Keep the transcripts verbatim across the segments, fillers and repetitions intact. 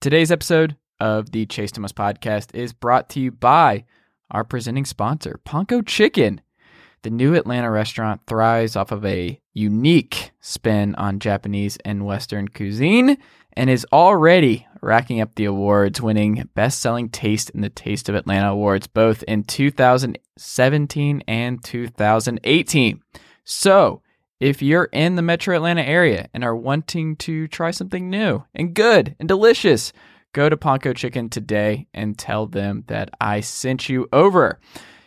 Today's episode of the Chase Thomas podcast is brought to you by our presenting sponsor, Ponko Chicken. The new Atlanta restaurant thrives off of a unique spin on Japanese and Western cuisine and is already racking up the awards, winning Best-Selling Taste in the Taste of Atlanta Awards, both in two thousand seventeen and two thousand eighteen. So, if you're in the metro Atlanta area and are wanting to try something new and good and delicious, go to Ponko Chicken today and tell them that I sent you over.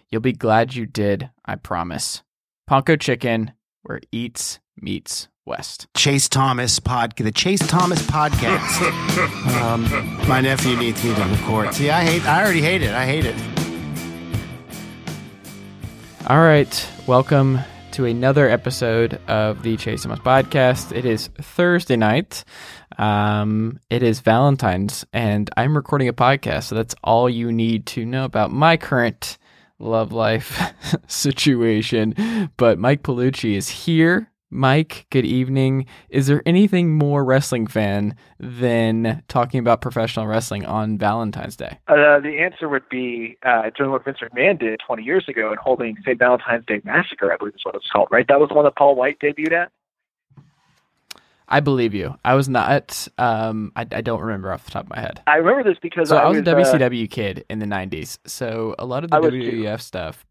You'll be glad you did, I promise. Ponko Chicken, where eats meets West. Chase Thomas podcast. The Chase Thomas podcast. um, my nephew needs me to record. See, I hate. I already hate it. I hate it. All right, welcome to another episode of the Chase Thomas podcast. It is Thursday night. Um, it is Valentine's, and I'm recording a podcast, so that's all you need to know about my current love life situation. But Mike Paolucci is here. Mike, good evening. Is there anything more wrestling fan than talking about professional wrestling on Valentine's Day? Uh, the answer would be uh, doing what Vince McMahon did twenty years ago and holding, say, Valentine's Day Massacre, I believe is what it's called, right? That was the one that Paul White debuted at? I believe you. I was not, um, I, I don't remember off the top of my head. I remember this because so I, I was... I was a W C W uh, kid in the nineties, so a lot of the W W F stuff...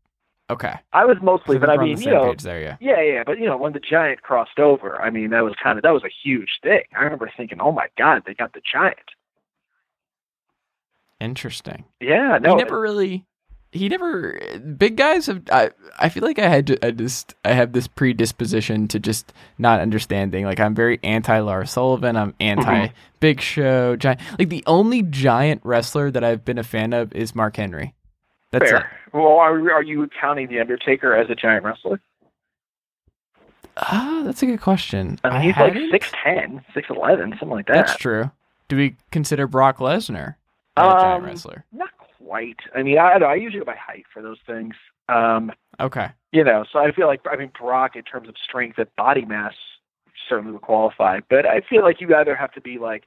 Okay. I was mostly, so but I mean, you know, there, yeah. yeah, yeah, but you know, when the Giant crossed over, I mean, that was kind of, that was a huge thing. I remember thinking, oh my God, they got the Giant. Interesting. Yeah, no. He never it, really, he never, big guys have, I, I feel like I had to, I just, I have this predisposition to just not understanding. Like, I'm very anti-Lars Sullivan, I'm anti-Big Show, Giant. Like, the only Giant wrestler that I've been a fan of is Mark Henry. That's fair. It. Well, are, are you counting The Undertaker as a Giant wrestler? Ah, uh, that's a good question. I mean, he's I like six ten, six eleven, something like that. That's true. Do we consider Brock Lesnar a um, Giant wrestler? Not quite. I mean, I, I, I usually go by height for those things. Um, okay. You know, so I feel like, I mean, Brock, in terms of strength and body mass, certainly would qualify. But I feel like you either have to be, like,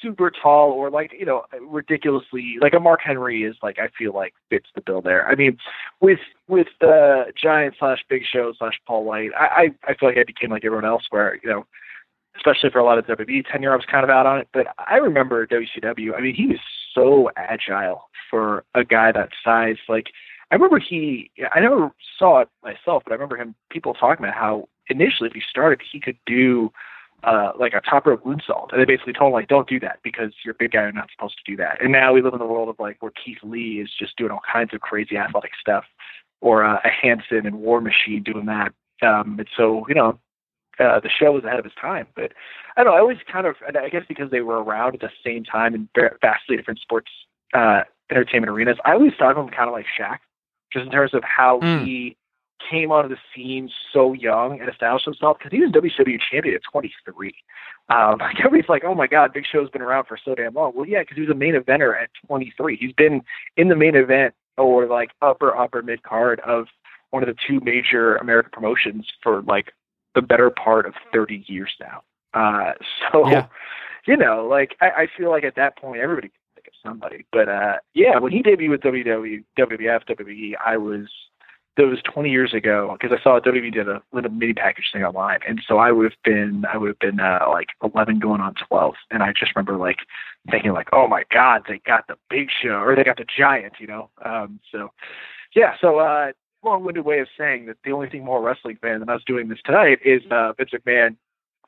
super tall or, like, you know, ridiculously, like a Mark Henry is, like, I feel like fits the bill there. I mean, with with uh, Giant slash Big Show slash Paul White, I, I, I feel like I became like everyone else where, you know, especially for a lot of W W E tenure, I was kind of out on it. But I remember W C W, I mean, he was so agile for a guy that size. Like, I remember he, I never saw it myself, but I remember him, people talking about how initially if he started, he could do Uh, like a top rope moonsault, and they basically told him, like, don't do that because you're a big guy, you're not supposed to do that. And now we live in the world of, like, where Keith Lee is just doing all kinds of crazy athletic stuff, or uh, a Hanson and War Machine doing that. Um, and so, you know, uh, the show was ahead of its time. But I don't know, I always kind of, and I guess because they were around at the same time in vastly different sports uh, entertainment arenas, I always thought of him kind of like Shaq, just in terms of how mm. he came onto the scene so young and established himself, because he was W C W champion at twenty-three. Um, like, everybody's like, oh my God, Big Show's been around for so damn long. Well, yeah, because he was a main eventer at twenty-three. He's been in the main event or, like, upper, upper mid-card of one of the two major American promotions for, like, the better part of thirty years now. Uh, so, yeah. you know, like, I, I feel like at that point, everybody can think of somebody. But, uh, yeah, when he debuted with W W E, W W F, W W E, I was... That was twenty years ago, because I saw W W E did a little mini package thing online, and so I would have been, I would have been uh, like eleven going on twelve, and I just remember, like, thinking, like, oh my God, they got the Big Show, or they got the Giant, you know. Um, so, yeah, so uh, long-winded way of saying that the only thing more wrestling fan than us doing this tonight is uh, Vince McMahon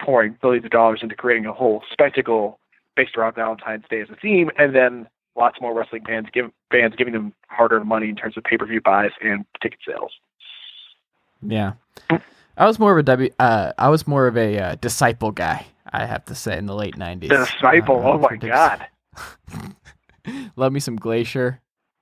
pouring billions of dollars into creating a whole spectacle based around Valentine's Day as a theme, and then lots more wrestling fans, give, fans giving them harder money in terms of pay-per-view buys and ticket sales. Yeah. I was more of a, w, uh, I was more of a uh, disciple guy. I have to say, in the late nineties. The Disciple, uh, oh my God. Love me some Glacier.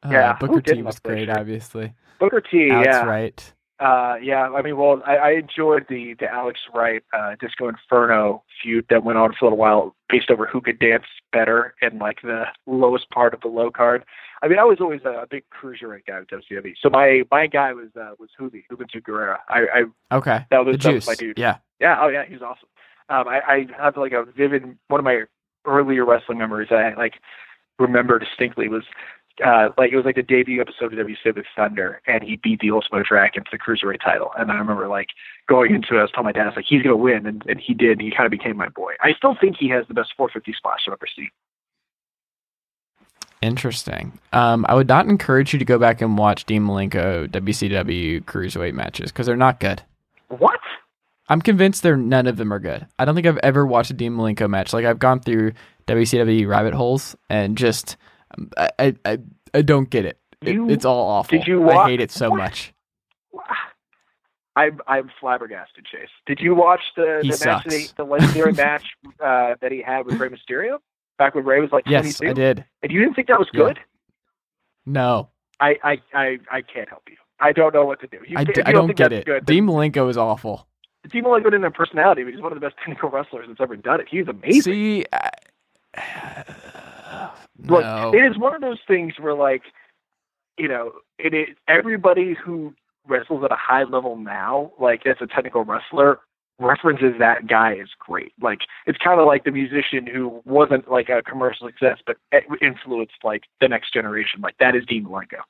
Yeah, uh, Booker T was great, Glacier. Obviously. Booker T, Alex yeah. Wright. Uh, yeah, I mean, well, I, I enjoyed the, the Alex Wright uh, Disco Inferno feud that went on for a little while, based over who could dance better in like the lowest part of the low card. I mean, I was always a, a big cruiserweight guy with W C W, so my, my guy was uh, was Hoovy, Juventud Guerrera. I, I okay, that was, the that was my dude. Yeah, yeah, oh yeah, he's awesome. Um, I, I have like a vivid one of my earlier wrestling memories that I like remember distinctly was. Uh, like it was like the debut episode of W C W with Thunder, and he beat the Ultimate Dragon for the Cruiserweight title. And I remember like going into it, I was telling my dad, I was like, he's gonna win, and, and he did. And he kind of became my boy. I still think he has the best four fifty splash I've ever seen. Interesting. Um, I would not encourage you to go back and watch Dean Malenko W C W Cruiserweight matches because they're not good. What? I'm convinced they're none of them are good. I don't think I've ever watched a Dean Malenko match. Like I've gone through W C W rabbit holes and just. I, I I don't get it. it you, it's all awful. Did you watch, I hate it so what? much. I'm I'm flabbergasted, Chase. Did you watch the he the, match he, the legendary match uh, that he had with Rey Mysterio back when Rey was like twenty-two? Yes, I did. And you didn't think that was good? Yeah. No. I, I, I, I can't help you. I don't know what to do. You, I, d- you don't I don't get it. Good, Dean Malenko is awful. Dean Malenko didn't have personality, but he's one of the best technical wrestlers that's ever done it. He's amazing. See. I, No. Look, it is one of those things where, like, you know, it is everybody who wrestles at a high level now, like as a technical wrestler, references that guy as great. Like, it's kind of like the musician who wasn't like a commercial success, but influenced like the next generation. Like that is Dean Malenko.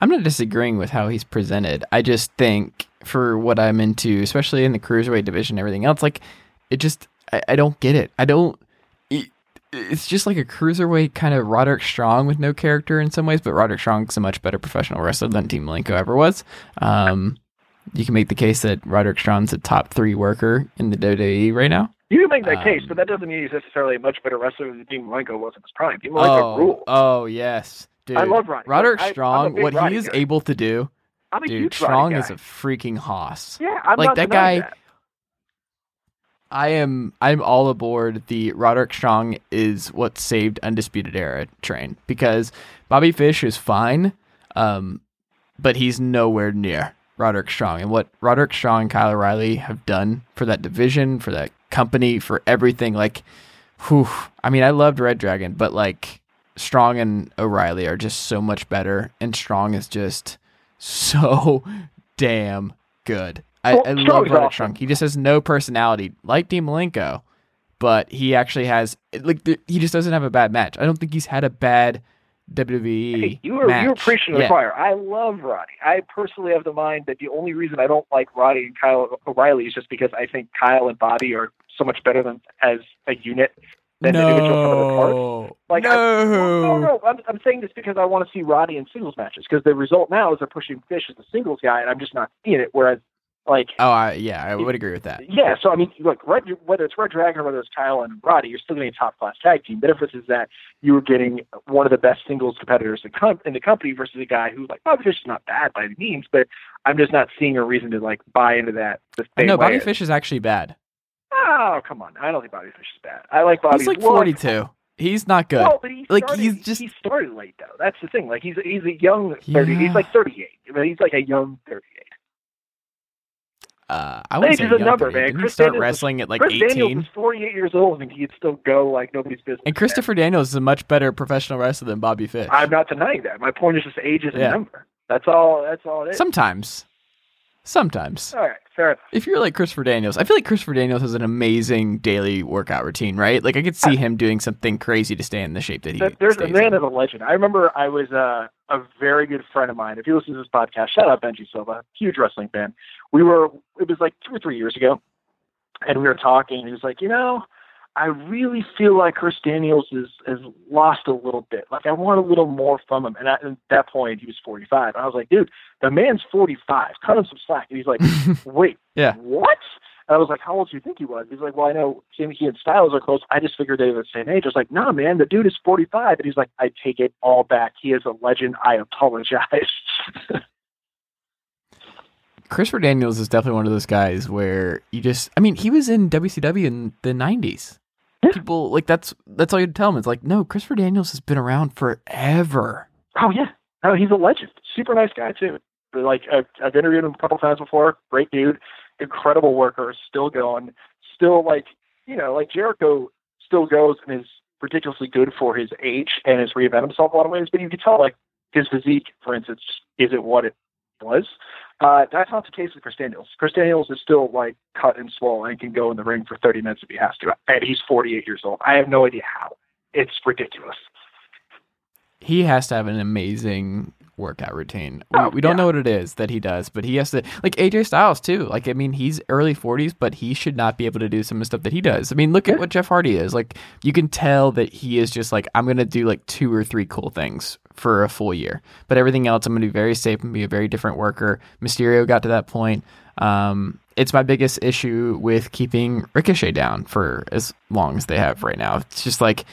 I'm not disagreeing with how he's presented. I just think for what I'm into, especially in the cruiserweight division, and everything else, like it just, I, I don't get it. I don't. It's just like a cruiserweight kind of Roderick Strong with no character in some ways, but Roderick Strong's a much better professional wrestler than Dean Malenko ever was. Um, you can make the case that Roderick Strong's a top three worker in the W W E right now. You can make that um, case, but that doesn't mean he's necessarily a much better wrestler than Dean Malenko was in his prime. Dean Malenko oh, rules. Oh, yes. Dude. I love Roderick. Roderick Strong, I, what Roddy he is guy. able to do, I'm a dude, huge Strong guy. is a freaking hoss. Yeah, I'm like, not that guy. That. I am I'm all aboard the Roderick Strong is what saved Undisputed Era train because Bobby Fish is fine, um, but he's nowhere near Roderick Strong. And what Roderick Strong and Kyle O'Reilly have done for that division, for that company, for everything, like, whew. I mean, I loved Red Dragon, but, like, Strong and O'Reilly are just so much better, and Strong is just so damn good. I, I love Roderick awesome. Strong. He just has no personality, like Dean Malenko, but he actually has like the, he just doesn't have a bad match. I don't think he's had a bad W W E hey, you were, match. You were preaching to the choir. I love Roddy. I personally have the mind that the only reason I don't like Roddy and Kyle O'Reilly is just because I think Kyle and Bobby are so much better than as a unit than no. individual from other parts. Like, no, I, no, no. I'm, I'm saying this because I want to see Roddy in singles matches because the result now is they're pushing Fish as a singles guy, and I'm just not seeing it. Whereas Like, oh, I, yeah, I would agree with that. Yeah, so, I mean, look, Red, whether it's Red Dragon or whether it's Kyle and Roddy, you're still getting a top-class tag team. The difference is that you were getting one of the best singles competitors in, com- in the company versus a guy who, like, Bobby Fish is not bad by any means, but I'm just not seeing a reason to, like, buy into that. The same no, way Bobby it. Fish is actually bad. Oh, come on. I don't think Bobby Fish is bad. I like Bobby Fish. He's, like, forty-two. Look. He's not good. No, but he started, like, he's just... he started late, though. That's the thing. Like, he's, he's a young thirty. Yeah. He's, like, thirty-eight. But he's, like, a young thirty-eight. Uh, I wouldn't say a number, man. Chris start Daniels wrestling was, at like Chris eighteen. Daniels is forty-eight years old and he'd still go like nobody's business. And Christopher man. Daniels is a much better professional wrestler than Bobby Fish. I'm not denying that. My point is just age is yeah. a number. That's all. That's all it is. Sometimes, sometimes. All right, fair enough. If you're like Christopher Daniels, I feel like Christopher Daniels has an amazing daily workout routine, right? Like I could see him doing something crazy to stay in the shape that he. There's stays a man in. Of a legend. I remember I was uh, a very good friend of mine. If you listen to this podcast, shout out Benji Silva, huge wrestling fan. We were, it was like two or three years ago, and we were talking, and he was like, you know, I really feel like Chris Daniels is, is lost a little bit. Like, I want a little more from him. And I, at that point, he was forty-five. And I was like, dude, the man's forty-five. Cut him some slack. And he's like, wait, yeah. what? And I was like, how old do you think he was? He's like, well, I know him, he and Styles are close. I just figured they were the same age. I was like, nah, man, the dude is forty-five. And he's like, I take it all back. He is a legend. I apologize. Christopher Daniels is definitely one of those guys where you just, I mean, he was in W C W in the nineties. Yeah. People, like, that's that's all you tell them. It's like, no, Christopher Daniels has been around forever. Oh, yeah. No, he's a legend. Super nice guy, too. Like, I've, I've interviewed him a couple times before. Great dude. Incredible worker. Still going. Still, like, you know, like, Jericho still goes and is ridiculously good for his age and has reinvented himself a lot of ways. But you can tell, like, his physique, for instance, isn't what it was. Uh, that's not the case with Chris Daniels. Chris Daniels is still, like, cut and swollen and can go in the ring for thirty minutes if he has to. And he's forty-eight years old. I have no idea how. It's ridiculous. He has to have an amazing workout routine. We, oh, we don't yeah. know what it is that he does, but he has to, like A J Styles too. Like, I mean, he's early forties, but he should not be able to do some of the stuff that he does. I mean, look yeah. at what Jeff Hardy is. Like, you can tell that he is just like, I'm going to do like two or three cool things for a full year, but everything else I'm going to be very safe and be a very different worker. Mysterio got to that point. Um, it's my biggest issue with keeping Ricochet down for as long as they have right now. It's just like,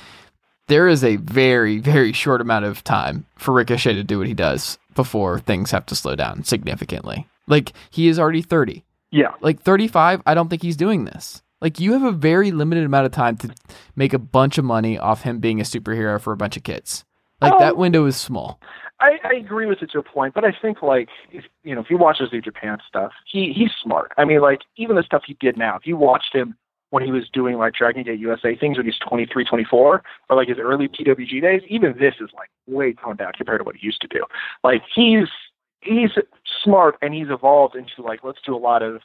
there is a very, very short amount of time for Ricochet to do what he does before things have to slow down significantly. Like, he is already thirty. Yeah. Like, thirty-five, I don't think he's doing this. Like, you have a very limited amount of time to make a bunch of money off him being a superhero for a bunch of kids. Like, um, that window is small. I, I agree with it to a point, but I think, like, if, you know, if you watch his New Japan stuff, he he's smart. I mean, like, even the stuff he did now, if you watched him when he was doing like Dragon Gate U S A things when he's twenty-three, twenty-four, or like his early P W G days, even this is like way toned down compared to what he used to do. Like, he's, he's smart and he's evolved into like, let's do a lot of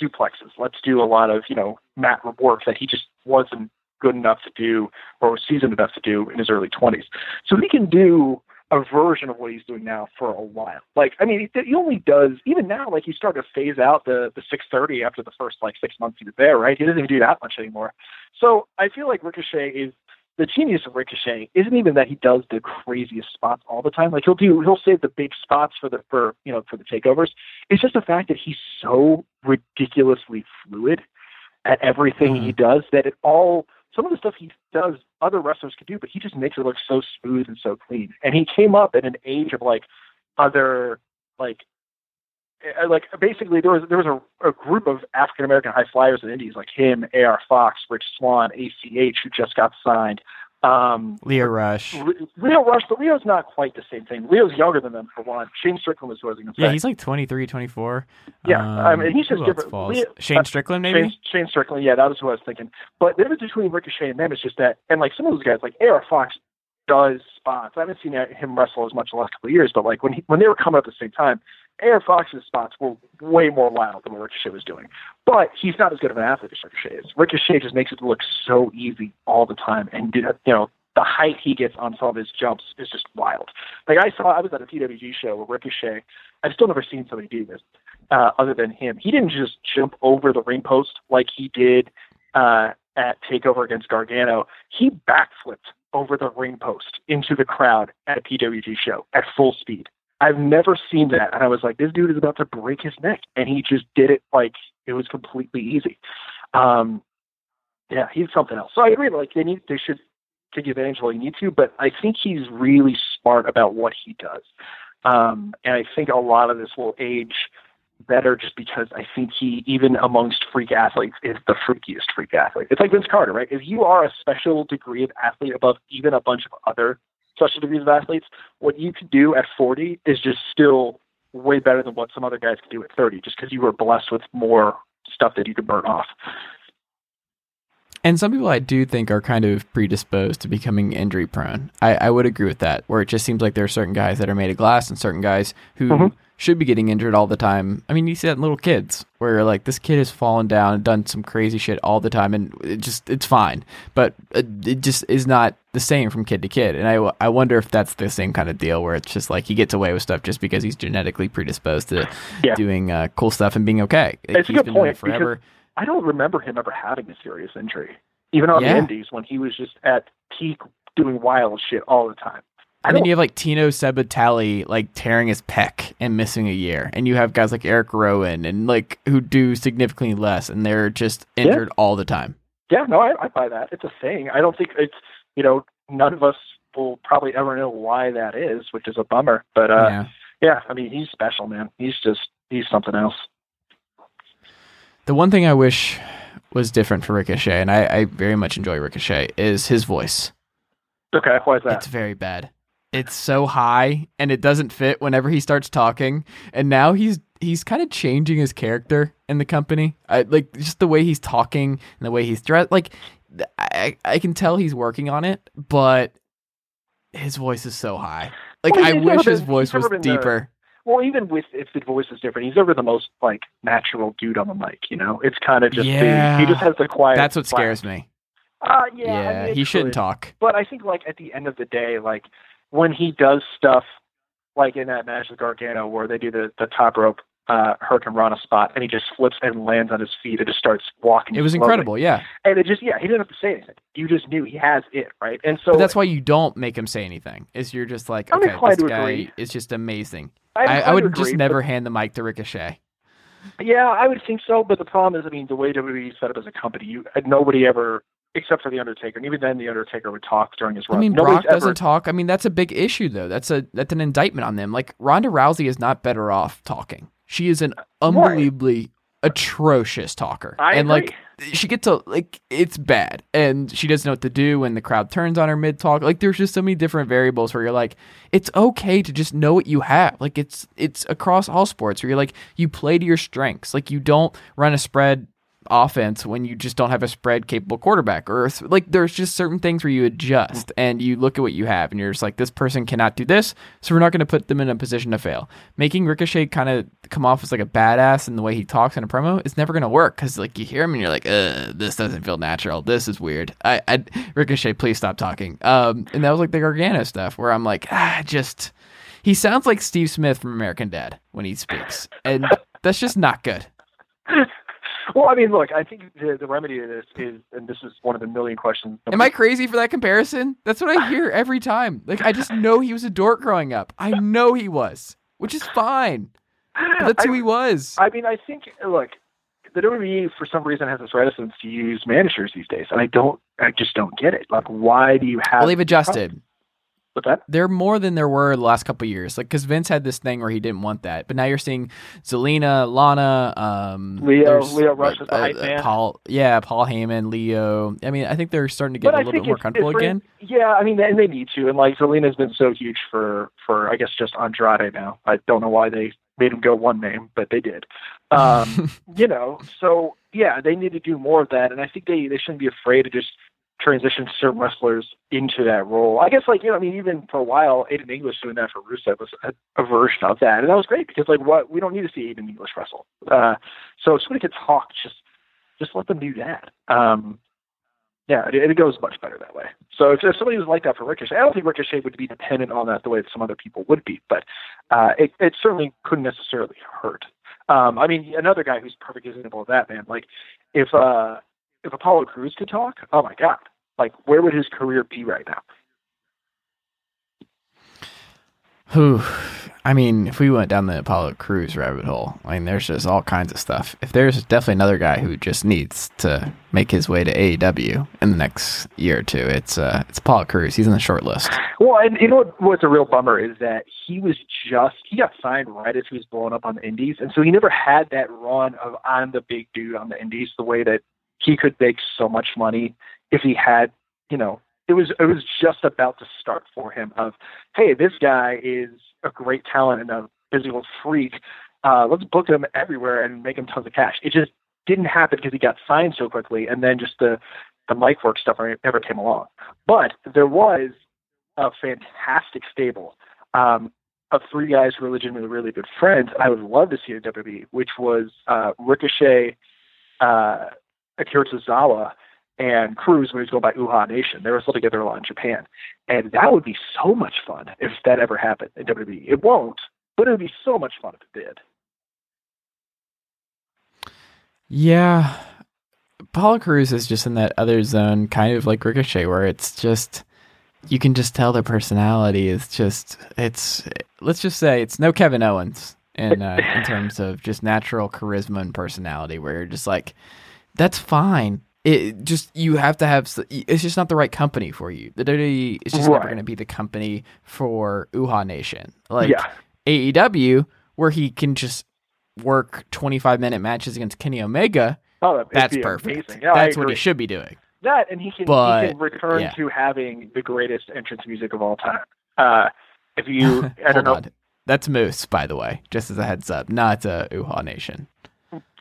suplexes. Let's do a lot of, you know, mat work that he just wasn't good enough to do or was seasoned enough to do in his early twenties. So he can do a version of what he's doing now for a while. Like, I mean, he, he only does, even now, like, he started to phase out the, the six thirty after the first, like, six months he was there, right? He doesn't even do that much anymore. So I feel like Ricochet is, the genius of Ricochet isn't even that he does the craziest spots all the time. Like, he'll do, he'll save the big spots for the, for, you know, for the takeovers. It's just the fact that he's so ridiculously fluid at everything he does that it all, some of the stuff he does, other wrestlers could do, but he just makes it look so smooth and so clean. And he came up at an age of like other, like, like basically there was there was a, a group of African American high flyers in Indies like him, A R Fox, Rich Swann, A C H, who just got signed, um, Leo Rush, R- Leo Rush, but Leo's not quite the same thing. Leo's younger than them for one. Shane Strickland was who I was going to say. Yeah, he's like twenty-three, twenty-four. Yeah, um, I mean, he's just different. Leo, Shane uh, Strickland, maybe. Shane, Shane Strickland, yeah, that was who I was thinking. But the difference between Ricochet and them is just that, and like some of those guys, like A R Fox, does spots. I haven't seen him wrestle as much in the last couple of years, but like when he, when they were coming up at the same time, Aaron Fox's spots were way more wild than what Ricochet was doing. But he's not as good of an athlete as Ricochet is. Ricochet just makes it look so easy all the time. And, you know, the height he gets on some of his jumps is just wild. Like, I saw, I was at a P W G show with Ricochet. I've still never seen somebody do this uh, other than him. He didn't just jump over the ring post like he did uh, at TakeOver against Gargano. He backflipped over the ring post into the crowd at a P W G show at full speed. I've never seen that. And I was like, this dude is about to break his neck. And he just did it like it was completely easy. Um, yeah, he's something else. So I agree. Like, they need, they should take advantage of what you need to, but I think he's really smart about what he does. Um, and I think a lot of this will age better just because I think he, even amongst freak athletes, is the freakiest freak athlete. It's like Vince Carter, right? If you are a special degree of athlete above even a bunch of other special degrees of athletes, what you can do at forty is just still way better than what some other guys can do at thirty, just because you were blessed with more stuff that you could burn off. And some people I do think are kind of predisposed to becoming injury prone. I, I would agree with that, where it just seems like there are certain guys that are made of glass and certain guys who mm-hmm. should be getting injured all the time. I mean, you see that in little kids where you're like, this kid has fallen down and done some crazy shit all the time, and it just, it's fine. But it just is not the same from kid to kid. And I, I wonder if that's the same kind of deal where it's just like he gets away with stuff just because he's genetically predisposed to yeah. doing uh, cool stuff and being okay. Like, it's he's a good been point. Doing it forever. I don't remember him ever having a serious injury, even on yeah. the Indies when he was just at peak doing wild shit all the time. I and then you have like Tino Sabatelli like tearing his pec and missing a year, and you have guys like Eric Rowan and like who do significantly less, and they're just injured yeah. all the time. Yeah, no, I, I buy that. It's a thing. I don't think it's, you know, none of us will probably ever know why that is, which is a bummer. But uh, yeah. yeah, I mean, he's special, man. He's just he's something else. The one thing I wish was different for Ricochet, and I, I very much enjoy Ricochet, is his voice. Okay, why is that? It's very bad. It's so high, and it doesn't fit whenever he starts talking. And now he's he's kind of changing his character in the company. I, like, just the way he's talking and the way he's dressed. Like, I, I can tell he's working on it, but his voice is so high. Like, well, I wish been, his voice was deeper. The, well, even with if the voice is different, he's never the most, like, natural dude on the mic, you know? It's kind of just, yeah. the, he just has the quiet. That's what scares flat. me. Uh, yeah, yeah I mean, he shouldn't talk. But I think, like, at the end of the day, like, when he does stuff like in that match with Gargano where they do the, the top rope uh, Hurricane Rana spot and he just flips and lands on his feet and just starts walking. It was slowly. Incredible, yeah. And it just, yeah, he didn't have to say anything. You just knew he has it, right? And so but that's why you don't make him say anything, is you're just like, I'm okay, this guy agree. is just amazing. I, I would agree, just never but... hand the mic to Ricochet. Yeah, I would think so, but the problem is, I mean, the way W W E set up as a company, you nobody ever... Except for The Undertaker. And even then, The Undertaker would talk during his run. I mean, Nobody's Brock ever... doesn't talk. I mean, that's a big issue, though. That's a that's an indictment on them. Like, Ronda Rousey is not better off talking. She is an unbelievably right. atrocious talker. I and, agree. like, she gets a, like, it's bad. And she doesn't know what to do when the crowd turns on her mid-talk. Like, there's just so many different variables where you're like, it's okay to just know what you have. Like, it's it's across all sports where you're like, you play to your strengths. Like, you don't run a spread offense when you just don't have a spread capable quarterback, or like there's just certain things where you adjust and you look at what you have and you're just like, this person cannot do this, so we're not going to put them in a position to fail. Making Ricochet kind of come off as like a badass in the way he talks in a promo is never going to work, because like you hear him and you're like, uh this doesn't feel natural, this is weird. I, I Ricochet, please stop talking. Um and that was like the Gargano stuff where I'm like, ah just he sounds like Steve Smith from American Dad when he speaks, and that's just not good. Well, I mean, look, I think the, the remedy to this is, and this is one of the million questions. Am I crazy for that comparison? That's what I hear every time. Like, I just know he was a dork growing up. I know he was, which is fine. But that's I, who he was. I mean, I think, look, the W W E for some reason has this reticence to use managers these days. And I don't, I just don't get it. Like, why do you have... Well, they've adjusted. What's that? They're more than there were the last couple of years. Like, because Vince had this thing where he didn't want that, but now you're seeing Zelina, Lana, um, Leo, Leo Rush is the hype man. Paul, yeah, Paul Heyman, Leo. I mean, I think they're starting to get but a little bit more comfortable again. Yeah, I mean, and they need to. And like Zelina's been so huge for, for I guess just Andrade now. I don't know why they made him go one name, but they did. Um, you know, so yeah, they need to do more of that, and I think they they shouldn't be afraid to just transition certain wrestlers into that role. I guess, like, you know, I mean, even for a while, Aiden English doing that for Rusev was a, a version of that. And that was great because, like, what we don't need to see Aiden English wrestle. Uh, so if somebody can talk, just just let them do that. Um, yeah, it, it goes much better that way. So if, if somebody was like that for Ricochet, I don't think Ricochet would be dependent on that the way that some other people would be, but uh, it, it certainly couldn't necessarily hurt. Um, I mean, another guy who's a perfect example of that, man, like, if... Uh, If Apollo Crews could talk, oh my God, like where would his career be right now? Who, I mean, if we went down the Apollo Crews rabbit hole, I mean, there's just all kinds of stuff. If there's definitely another guy who just needs to make his way to A E W in the next year or two, it's uh, it's Apollo Crews. He's on the short list. Well, and you know what, what's a real bummer is that he was just, he got signed right as he was blowing up on the indies. And so he never had that run of I'm the big dude on the indies the way that he could make so much money if he had, you know, it was it was just about to start for him of, hey, this guy is a great talent and a physical freak. Uh, let's book him everywhere and make him tons of cash. It just didn't happen because he got signed so quickly, and then just the, the mic work stuff never came along. But there was a fantastic stable um, of three guys who were legitimately really good friends. I would love to see in W W E, which was uh, Ricochet, uh, Akira Tozawa, and Cruz when he was going by Uha Nation. They were still together a lot in Japan. And that would be so much fun if that ever happened in W W E. It won't, but it would be so much fun if it did. Yeah. Apollo Crews is just in that other zone, kind of like Ricochet, where it's just, you can just tell their personality is just, it's, let's just say it's no Kevin Owens in, uh, in terms of just natural charisma and personality, where you're just like, that's fine. It just, you have to have, it's just not the right company for you. The W W E is just right. never going to be the company for U H A Nation. Like yeah. A E W, where he can just work twenty-five minute matches against Kenny Omega, oh, that's perfect. Yeah, that's what he should be doing. That, and he can, but, he can return yeah. to having the greatest entrance music of all time. Uh, if you, I don't know. On. That's Moose, by the way, just as a heads up, not uh, Uha Nation.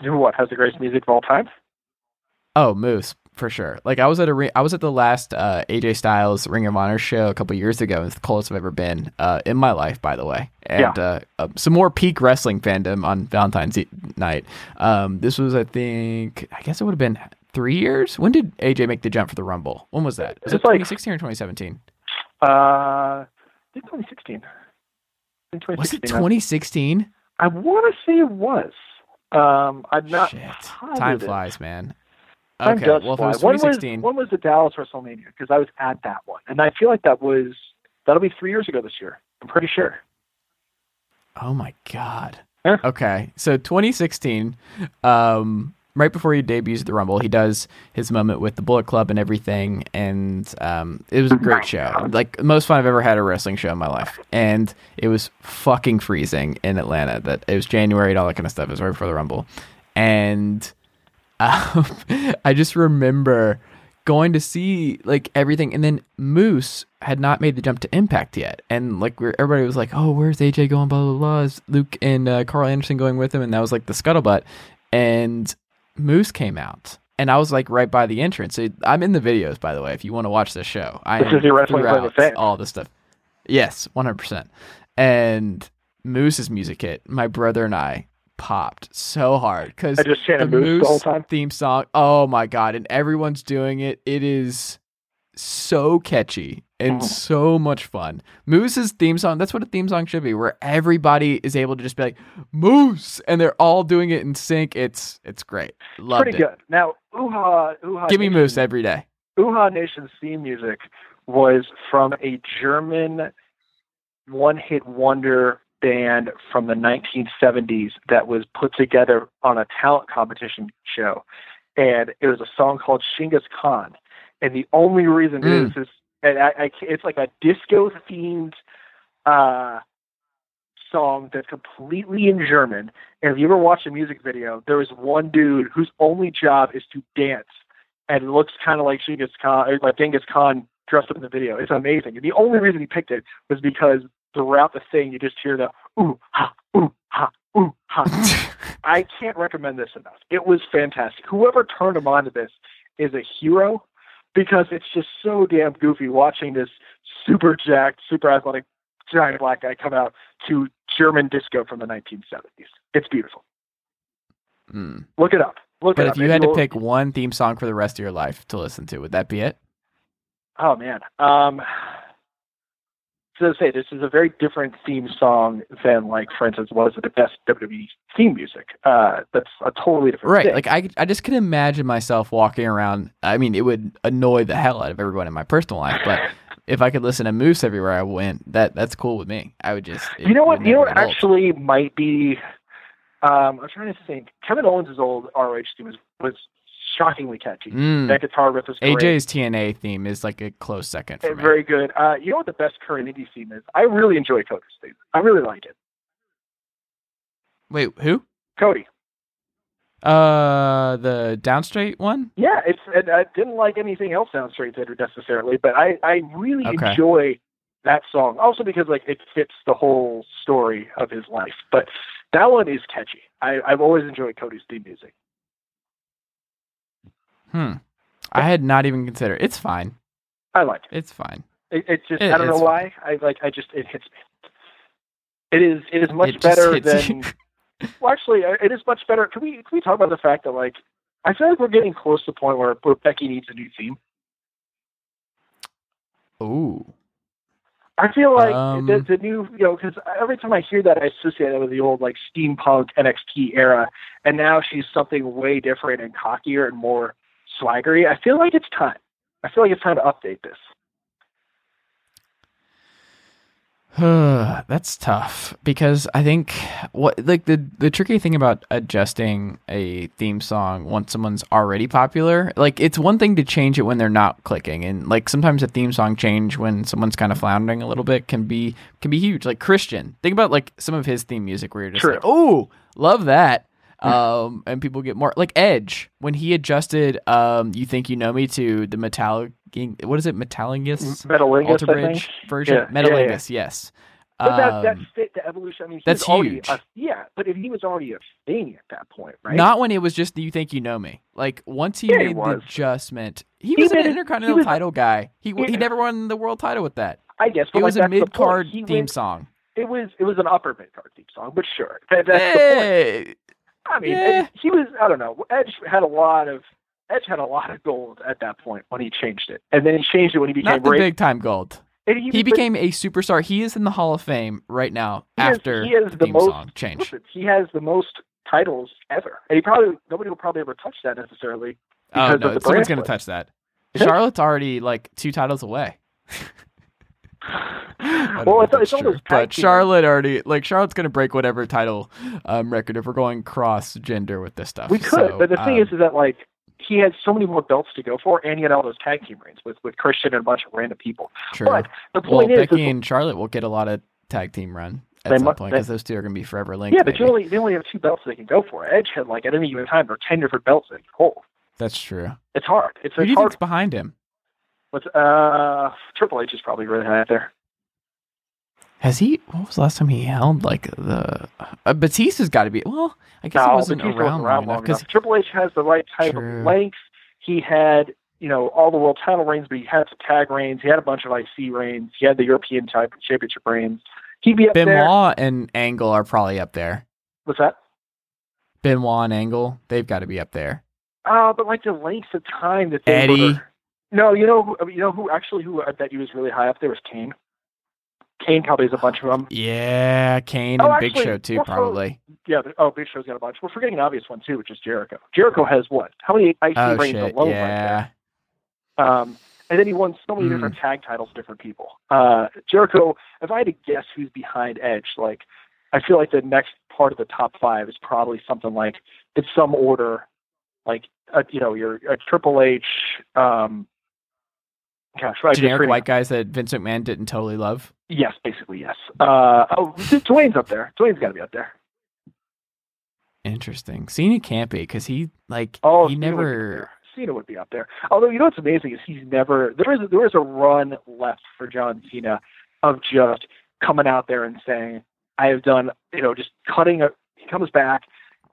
What has the greatest music of all time? Oh, Moose for sure. Like I was at a re- I was at the last uh, A J Styles Ring of Honor show a couple years ago. It's the coolest I've ever been uh, in my life, by the way. And yeah. uh, uh, some more peak wrestling fandom on Valentine's e- night. Um, this was, I think, I guess it would have been three years. When did A J make the jump for the Rumble? When was that? Was it's it twenty sixteen like, or twenty seventeen? Uh, I think twenty sixteen. Was it twenty sixteen? I want to say it was. Um, I'm not. Shit. Time flies, man. Okay, well, if it was twenty sixteen. When was, when was the Dallas WrestleMania? Because I was at that one, and I feel like that was that'll be three years ago this year. I'm pretty sure. Oh my god. Yeah. Okay, so twenty sixteen, um, right before he debuts at the Rumble, he does his moment with the Bullet Club and everything, and um, it was a great show. Like most fun I've ever had a wrestling show in my life, and it was fucking freezing in Atlanta. That it was January and all that kind of stuff. It was right before the Rumble, and. Um, I just remember going to see like everything, and then Moose had not made the jump to Impact yet, and like we were, everybody was like, "Oh, where's A J going?" Blah blah blah. Is Luke and uh, Carl Anderson going with him? And that was like the scuttlebutt, and Moose came out, and I was like right by the entrance. It, I'm in the videos, by the way, if you want to watch this show. I this is your wrestling fan. All this stuff. Yes, one hundred percent. And Moose's music hit. My brother and I. Popped so hard because I just chanted the Moose, Moose the whole time. Theme song. Oh my god! And everyone's doing it. It is so catchy and oh. so much fun. Moose's theme song. That's what a theme song should be, where everybody is able to just be like Moose, and they're all doing it in sync. It's it's great. Loved Pretty it. Pretty good. Now, Uha, Uha. Give me Nation, Moose every day. Uha Nation's theme music was from a German one-hit wonder. Band from the nineteen seventies that was put together on a talent competition show, and it was a song called Shingas Khan. And the only reason mm. is, is and I, I, it's like a disco themed uh, song that's completely in German. And if you ever watched a music video, there was one dude whose only job is to dance, and it looks kind of like Shingas Khan, like Genghis Khan dressed up in the video. It's amazing. And the only reason he picked it was because. Throughout the thing, you just hear the ooh ha ooh ha ooh ha. I can't recommend this enough. It was fantastic. Whoever turned him on to this is a hero, because it's just so damn goofy watching this super jacked, super athletic, giant black guy come out to German disco from the nineteen seventies. It's beautiful. Mm. Look it up. Look but it up. But if you had to pick one theme song for the rest of your life to listen to, would that be it? Oh man. Um. So to say, this is a very different theme song than, like, for instance, was the best W W E theme music. Uh, that's a totally different right. thing. Right, like, I, I just could imagine myself walking around. I mean, it would annoy the hell out of everyone in my personal life, but if I could listen to Moose everywhere I went, that that's cool with me. I would just... It, you know what, you know what actually might be... Um, I'm trying to think. Kevin Owens' old R O H theme was, was shockingly catchy. Mm. That guitar riff is great. A J's T N A theme is like a close second for me. Very good. Uh, you know what the best current indie theme is? I really enjoy Cody's theme. I really like it. Wait, who? Cody. Uh, the Downstreet one? Yeah, it's. And I didn't like anything else Downstreet did necessarily, but I, I really okay. enjoy that song. Also because like it fits the whole story of his life. But that one is catchy. I, I've always enjoyed Cody's theme music. Hmm. I had not even considered. It's fine. I like it. It's fine. It, it just. It, I don't know why. Fine. I like. I just. It hits me. It is. It is much it better than. Well, actually, it is much better. Can we? Can we talk about the fact that like I feel like we're getting close to the point where, where Becky needs a new theme. Ooh. I feel like um, the, the new, you know, because every time I hear that, I associate it with the old, like, steampunk N X T era, and now she's something way different and cockier and more swaggery. I feel like it's time. I feel like it's time to update this. That's tough, because I think what like the the tricky thing about adjusting a theme song once someone's already popular, like it's one thing to change it when they're not clicking, and like sometimes a theme song change when someone's kind of floundering a little bit can be can be huge. Like Christian, think about like some of his theme music where you're just True. like, oh, love that. Um, and people get more like Edge when he adjusted um, "You Think You Know Me" to the Metallic. What is it, Metalingus? Metalingus, Alter Bridge version. Yeah. Metalingus, yeah, yeah. yes. But um, that, that fit the evolution. I mean, he that's was huge. A, yeah, but if he was already a thing at that point, right? Not when it was just "You Think You Know Me." Like once he yeah, made he the adjustment, he, he was an intercontinental was, title guy. He yeah. he never won the world title with that. I guess but it like, was a mid card the theme went, song. It was it was an upper mid card theme song, but sure, that, that's hey. the point. I mean, yeah. he was, I don't know, Edge had a lot of, Edge had a lot of gold at that point when he changed it. And then he changed it when he became Not the big time gold. And he he became a superstar. He is in the Hall of Fame right now he after has, he has the, the theme most, song change. Listen, he has the most titles ever. And he probably, nobody will probably ever touch that necessarily. Oh, no, someone's going to touch that. Charlotte's already like two titles away. Well, it's, it's true, but Charlotte already like Charlotte's going to break whatever title um, record if we're going cross gender with this stuff. We could, so, but the um, thing is, is that like he had so many more belts to go for, and he had all those tag team reigns with, with Christian and a bunch of random people. True. But the point well, is, Becky is, and Charlotte will get a lot of tag team run at some must, point because those two are going to be forever linked. Yeah, but you only, they only have two belts they can go for. Edge had like at any given time there are ten different belts in whole. That's true. It's hard. It's, Who it's do you hard. Think's behind him? What's uh Triple H is probably really high up there. Has he? What was the last time he held like the uh, Batista's got to be? Well, I guess no, he wasn't Batista around, wasn't around long, long enough. Because Triple H has the right type true. of length. He had you know all the world title reigns, but he had some tag reigns. He had a bunch of I C reigns. He had the European type championship reigns. He'd be up Benoit there. Benoit and Angle are probably up there. What's that? Benoit and Angle, they've got to be up there. Uh but like the length of time that they Eddie. Were, No, you know, you know who actually who I bet he was really high up there was Kane. Kane probably has a bunch of them. Yeah, Kane oh, and actually, Big Show too, well, probably. Yeah, oh, Big Show's got a bunch. We're forgetting an obvious one too, which is Jericho. Jericho has what? How many I C oh, reigns shit. alone? Yeah. Right there? Um, and then he won so many mm. different tag titles, different people. Uh, Jericho. If I had to guess who's behind Edge, like I feel like the next part of the top five is probably something like in some order, like uh, you know, your a Triple H. Um, Gosh, right, generic white guys that Vince McMahon didn't totally love? Yes, basically, yes. Uh, oh, Dwayne's up there. Dwayne's got to be up there. Interesting. Cena can't be because he, like, oh, he Cena never... Would Cena would be up there. Although, you know what's amazing is he's never... There is, there is a run left for John Cena of just coming out there and saying, I have done, you know, just cutting... A, he comes back.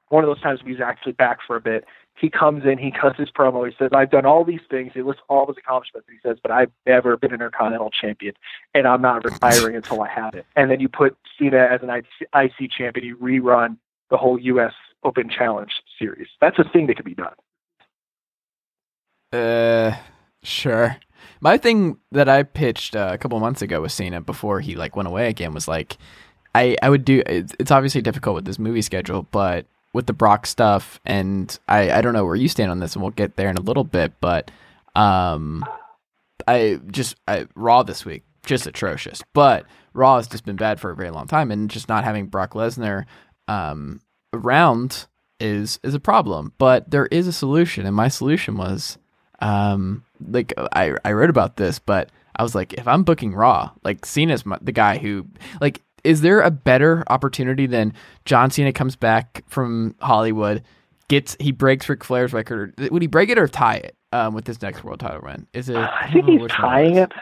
One of those times he's actually back for a bit. He comes in, he cuts his promo, he says, I've done all these things, he lists all of his accomplishments, he says, but I've never been an Intercontinental Champion, and I'm not retiring until I have it. And then you put Cena as an I C champion, you rerun the whole U S Open Challenge series. That's a thing that can be done. Uh, sure. My thing that I pitched uh, a couple months ago with Cena before he like went away again was like, I, I would do, it's obviously difficult with this movie schedule, but with the Brock stuff, and I, I don't know where you stand on this, and we'll get there in a little bit, but um, I just I, Raw this week, just atrocious. But Raw has just been bad for a very long time, and just not having Brock Lesnar um, around is is a problem. But there is a solution, and my solution was um, like I I wrote about this, but I was like, if I'm booking Raw, like Cena's my, the guy who like. Is there a better opportunity than John Cena comes back from Hollywood, gets he breaks Ric Flair's record? Would he break it or tie it um, with his next world title win? Is it? Uh, I think I he's tying it.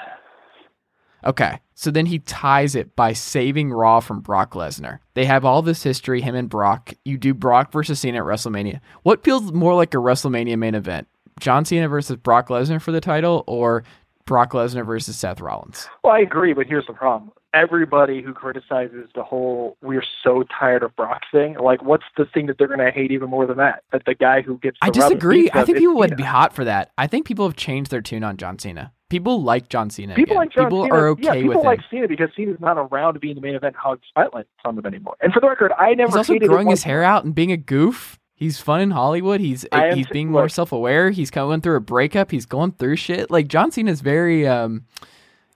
Okay, so then he ties it by saving Raw from Brock Lesnar. They have all this history, him and Brock. You do Brock versus Cena at WrestleMania. What feels more like a WrestleMania main event? John Cena versus Brock Lesnar for the title, or Brock Lesnar versus Seth Rollins? Well, I agree, but here's the problem. Everybody who criticizes the whole "we're so tired of Brock" thing, like, what's the thing that they're going to hate even more than that? That the guy who gets the I disagree. I think people would be hot for that. I think people have changed their tune on John Cena. People like John Cena. People again. like John people Cena. People are okay yeah, people with People like him. Cena because Cena's not around to be in the main event hog spotlight on them anymore. And for the record, I never. He's also growing his hair out and being a goof. He's fun in Hollywood. He's he's t- being look, more self aware. He's going through a breakup. He's going through shit. Like John Cena's very. Um,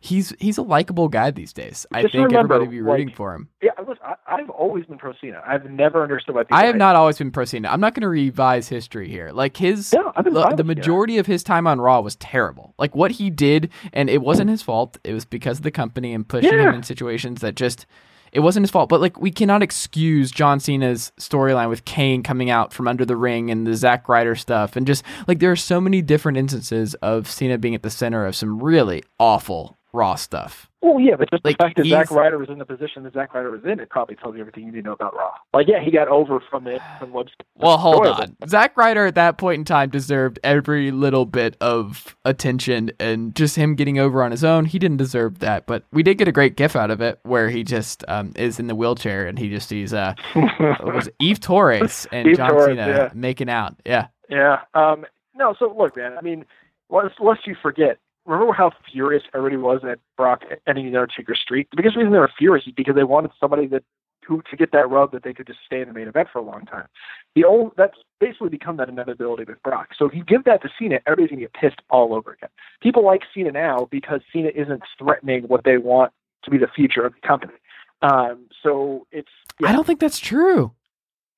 he's he's a likable guy these days. I Just think remember, everybody would be rooting like, for him. Yeah, I was, I, I've always been pro Cena. I've never understood why people. I have not always been pro Cena. I'm not going to revise history here. Like his, no, the, the majority of his time on Raw was terrible. Like what he did, and it wasn't his fault. It was because of the company and pushing yeah. him in situations that just. It wasn't his fault, but like we cannot excuse John Cena's storyline with Kane coming out from under the ring and the Zack Ryder stuff, and just like there are so many different instances of Cena being at the center of some really awful Raw stuff. Well, yeah, but just like, the fact that Zack Ryder was in the position that Zack Ryder was in, it probably tells you everything you need to know about Raw. Like, yeah, he got over from it. From what's well, hold on. Zack Ryder at that point in time deserved every little bit of attention, and just him getting over on his own, he didn't deserve that. But we did get a great gif out of it where he just um, is in the wheelchair and he just sees uh, it was Eve Torres and Eve John Torres, Cena yeah. making out. Yeah. Yeah. Um, no, so look, man, I mean, lest, lest you forget, remember how furious everybody was at Brock ending the Undertaker streak? The biggest reason they were furious is because they wanted somebody that who to get that rub that they could just stay in the main event for a long time. The old that's basically become that inevitability with Brock. So if you give that to Cena, everybody's gonna get pissed all over again. People like Cena now because Cena isn't threatening what they want to be the future of the company. Um, so it's yeah. I don't think that's true.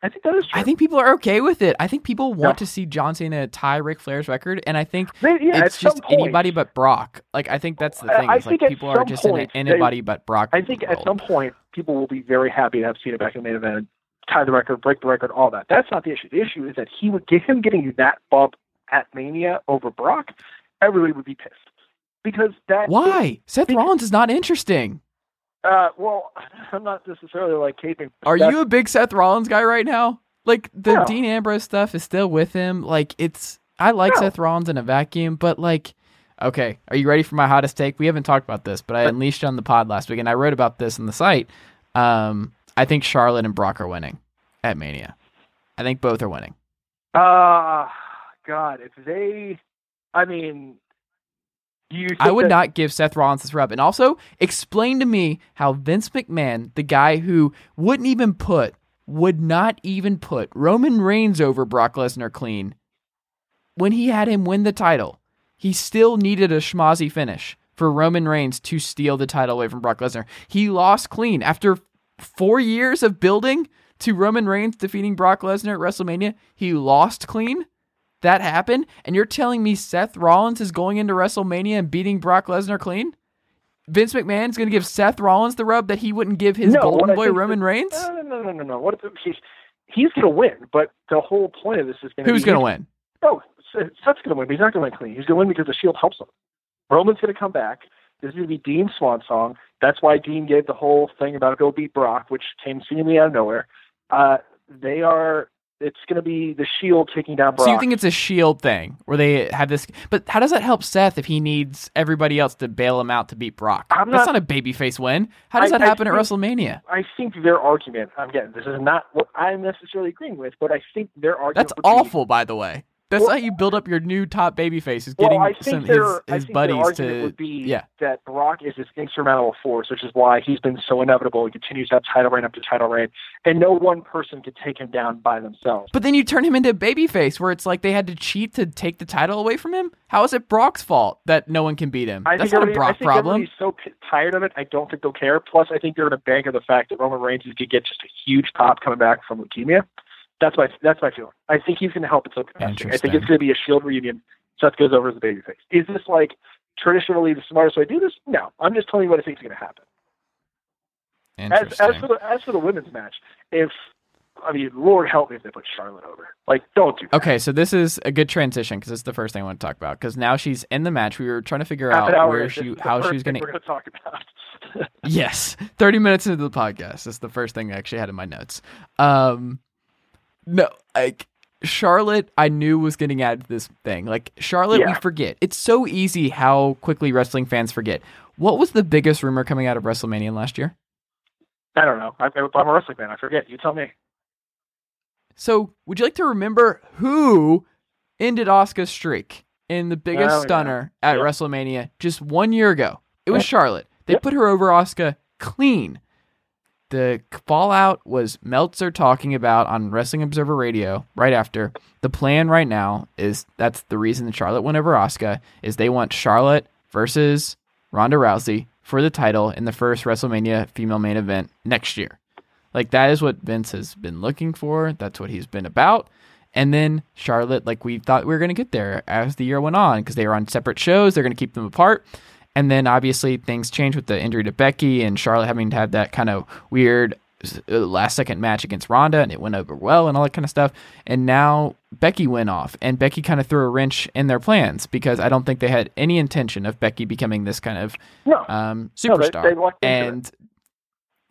I think that is true. I think people are okay with it. I think people want yeah. to see John Cena tie Ric Flair's record, and I think they, yeah, it's just point, anybody but Brock. Like I think that's the thing. I, I think like people are just point, in a, anybody they, but Brock. I think world. At some point people will be very happy to have Cena back in the main event, tie the record, break the record, all that. That's not the issue. The issue is that he would get him getting that bump at Mania over Brock. Everybody would be pissed because that. Why is, Seth because, Rollins is not interesting. Uh, well, I'm not necessarily like caping. Are you a big Seth Rollins guy right now? Like the no. Dean Ambrose stuff is still with him. Like it's, I like no. Seth Rollins in a vacuum, but like, okay, are you ready for my hottest take? We haven't talked about this, but I unleashed on the pod last week and I wrote about this on the site. Um, I think Charlotte and Brock are winning at Mania. I think both are winning. Ah, uh, God, if they, I mean. I would that- not give Seth Rollins this rub. And also, explain to me how Vince McMahon, the guy who wouldn't even put, would not even put Roman Reigns over Brock Lesnar clean, when he had him win the title, he still needed a schmozzy finish for Roman Reigns to steal the title away from Brock Lesnar. He lost clean after four years of building to Roman Reigns defeating Brock Lesnar at WrestleMania. He lost clean. That happened, and you're telling me Seth Rollins is going into WrestleMania and beating Brock Lesnar clean? Vince McMahon's going to give Seth Rollins the rub that he wouldn't give his no, golden boy Roman Reigns? No, no, no, no, no. What if he's he's going to win, but the whole point of this is going to be... Who's going to win? Oh, Seth's going to win, but he's not going to win clean. He's going to win because the Shield helps him. Roman's going to come back. This is going to be Dean's swan song. That's why Dean gave the whole thing about go beat Brock, which came seemingly out of nowhere. Uh, they are... It's going to be the Shield taking down Brock. So you think it's a Shield thing where they have this... But how does that help Seth if he needs everybody else to bail him out to beat Brock? Not, That's not a babyface win. How does I, that happen I think, at WrestleMania? I think their argument... Again, this is not what I'm necessarily agreeing with, but I think their argument... That's awful, be, by the way. That's well, how you build up your new top babyface, is getting well, some their, his, his I think buddies their argument to... would be yeah. that Brock is this insurmountable force, which is why he's been so inevitable. He continues to have title reign after title reign, and no one person could take him down by themselves. But then you turn him into a babyface, where it's like they had to cheat to take the title away from him? How is it Brock's fault that no one can beat him? I That's not a Brock I think problem. He's so p- tired of it, I don't think they'll care. Plus, I think they're going to bank on the fact that Roman Reigns is going to get just a huge pop coming back from leukemia. That's my that's my feeling. I think he's going to help. It's okay. I think it's going to be a Shield reunion. Seth goes over as a babyface. Is this like traditionally the smartest way to do this? No, I'm just telling you what I think is going to happen. As, as for the as for the women's match, if I mean, Lord help me if they put Charlotte over. Like, don't do that. Okay, so this is a good transition because it's the first thing I want to talk about. Because now she's in the match. We were trying to figure Half out where she how she was going to talk about. Yes, thirty minutes into the podcast. That's the first thing I actually had in my notes. Um. No, like Charlotte, I knew was getting added to this thing. Like Charlotte, yeah. we forget. It's so easy how quickly wrestling fans forget. What was the biggest rumor coming out of WrestleMania last year? I don't know. I, I'm a wrestling fan. I forget. You tell me. So, would you like to remember who ended Asuka's streak in the biggest oh, yeah. stunner at yep. WrestleMania just one year ago? It was yep. Charlotte. They yep. put her over Asuka clean. The fallout was Meltzer talking about on Wrestling Observer Radio right after. The plan right now is that's the reason that Charlotte went over Asuka is they want Charlotte versus Ronda Rousey for the title in the first WrestleMania female main event next year. Like, that is what Vince has been looking for. That's what he's been about. And then Charlotte, like, we thought we were going to get there as the year went on because they were on separate shows. They're going to keep them apart. And then, obviously, things changed with the injury to Becky and Charlotte having to have that kind of weird last-second match against Ronda, and it went over well and all that kind of stuff. And now Becky went off, and Becky kind of threw a wrench in their plans because I don't think they had any intention of Becky becoming this kind of no. um, superstar. No, they, they and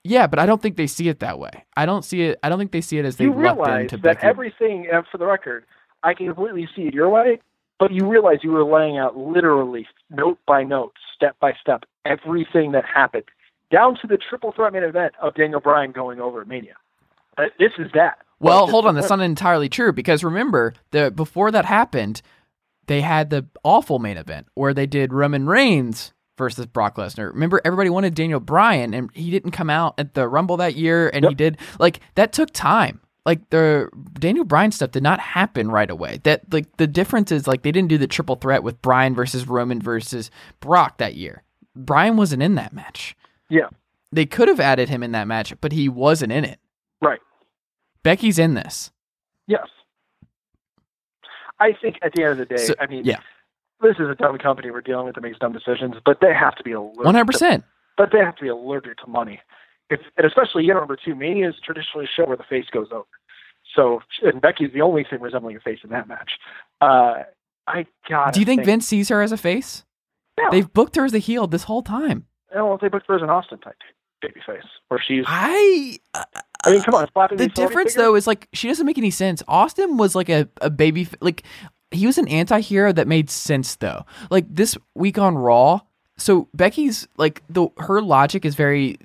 yeah, but I don't think they see it that way. I don't see it. I don't think they see it as they lucked into Becky. You realize that everything, and for the record, I can completely see it your way, but you realize you were laying out literally note by note, step by step, everything that happened, down to the triple threat main event of Daniel Bryan going over at Mania. Uh, this is that. Well, hold on. That's not entirely true because remember, the, before that happened, they had the awful main event where they did Roman Reigns versus Brock Lesnar. Remember, everybody wanted Daniel Bryan, and he didn't come out at the Rumble that year, and yep. he did. Like, that took time. Like, the Daniel Bryan stuff did not happen right away. That, like, the difference is, like, they didn't do the triple threat with Bryan versus Roman versus Brock that year. Bryan wasn't in that match. Yeah. They could have added him in that match, but he wasn't in it. Right. Becky's in this. Yes. I think at the end of the day, so, I mean, yeah. This is a dumb company we're dealing with that makes dumb decisions, but they have to be allergic. one hundred percent. To, but they have to be allergic to money. If, and especially, you know, number two, Mania is traditionally a show where the face goes over. So, and Becky's the only thing resembling a face in that match. Uh, I got. Do you think, think Vince sees her as a face? No. They've booked her as a heel this whole time. Well, they booked her as an Austin type babyface, where she's. I. Uh, I mean, come on. It's the difference, though, is like she doesn't make any sense. Austin was like a a baby, like he was an anti-hero that made sense, though. Like this week on Raw, so Becky's like the her logic is very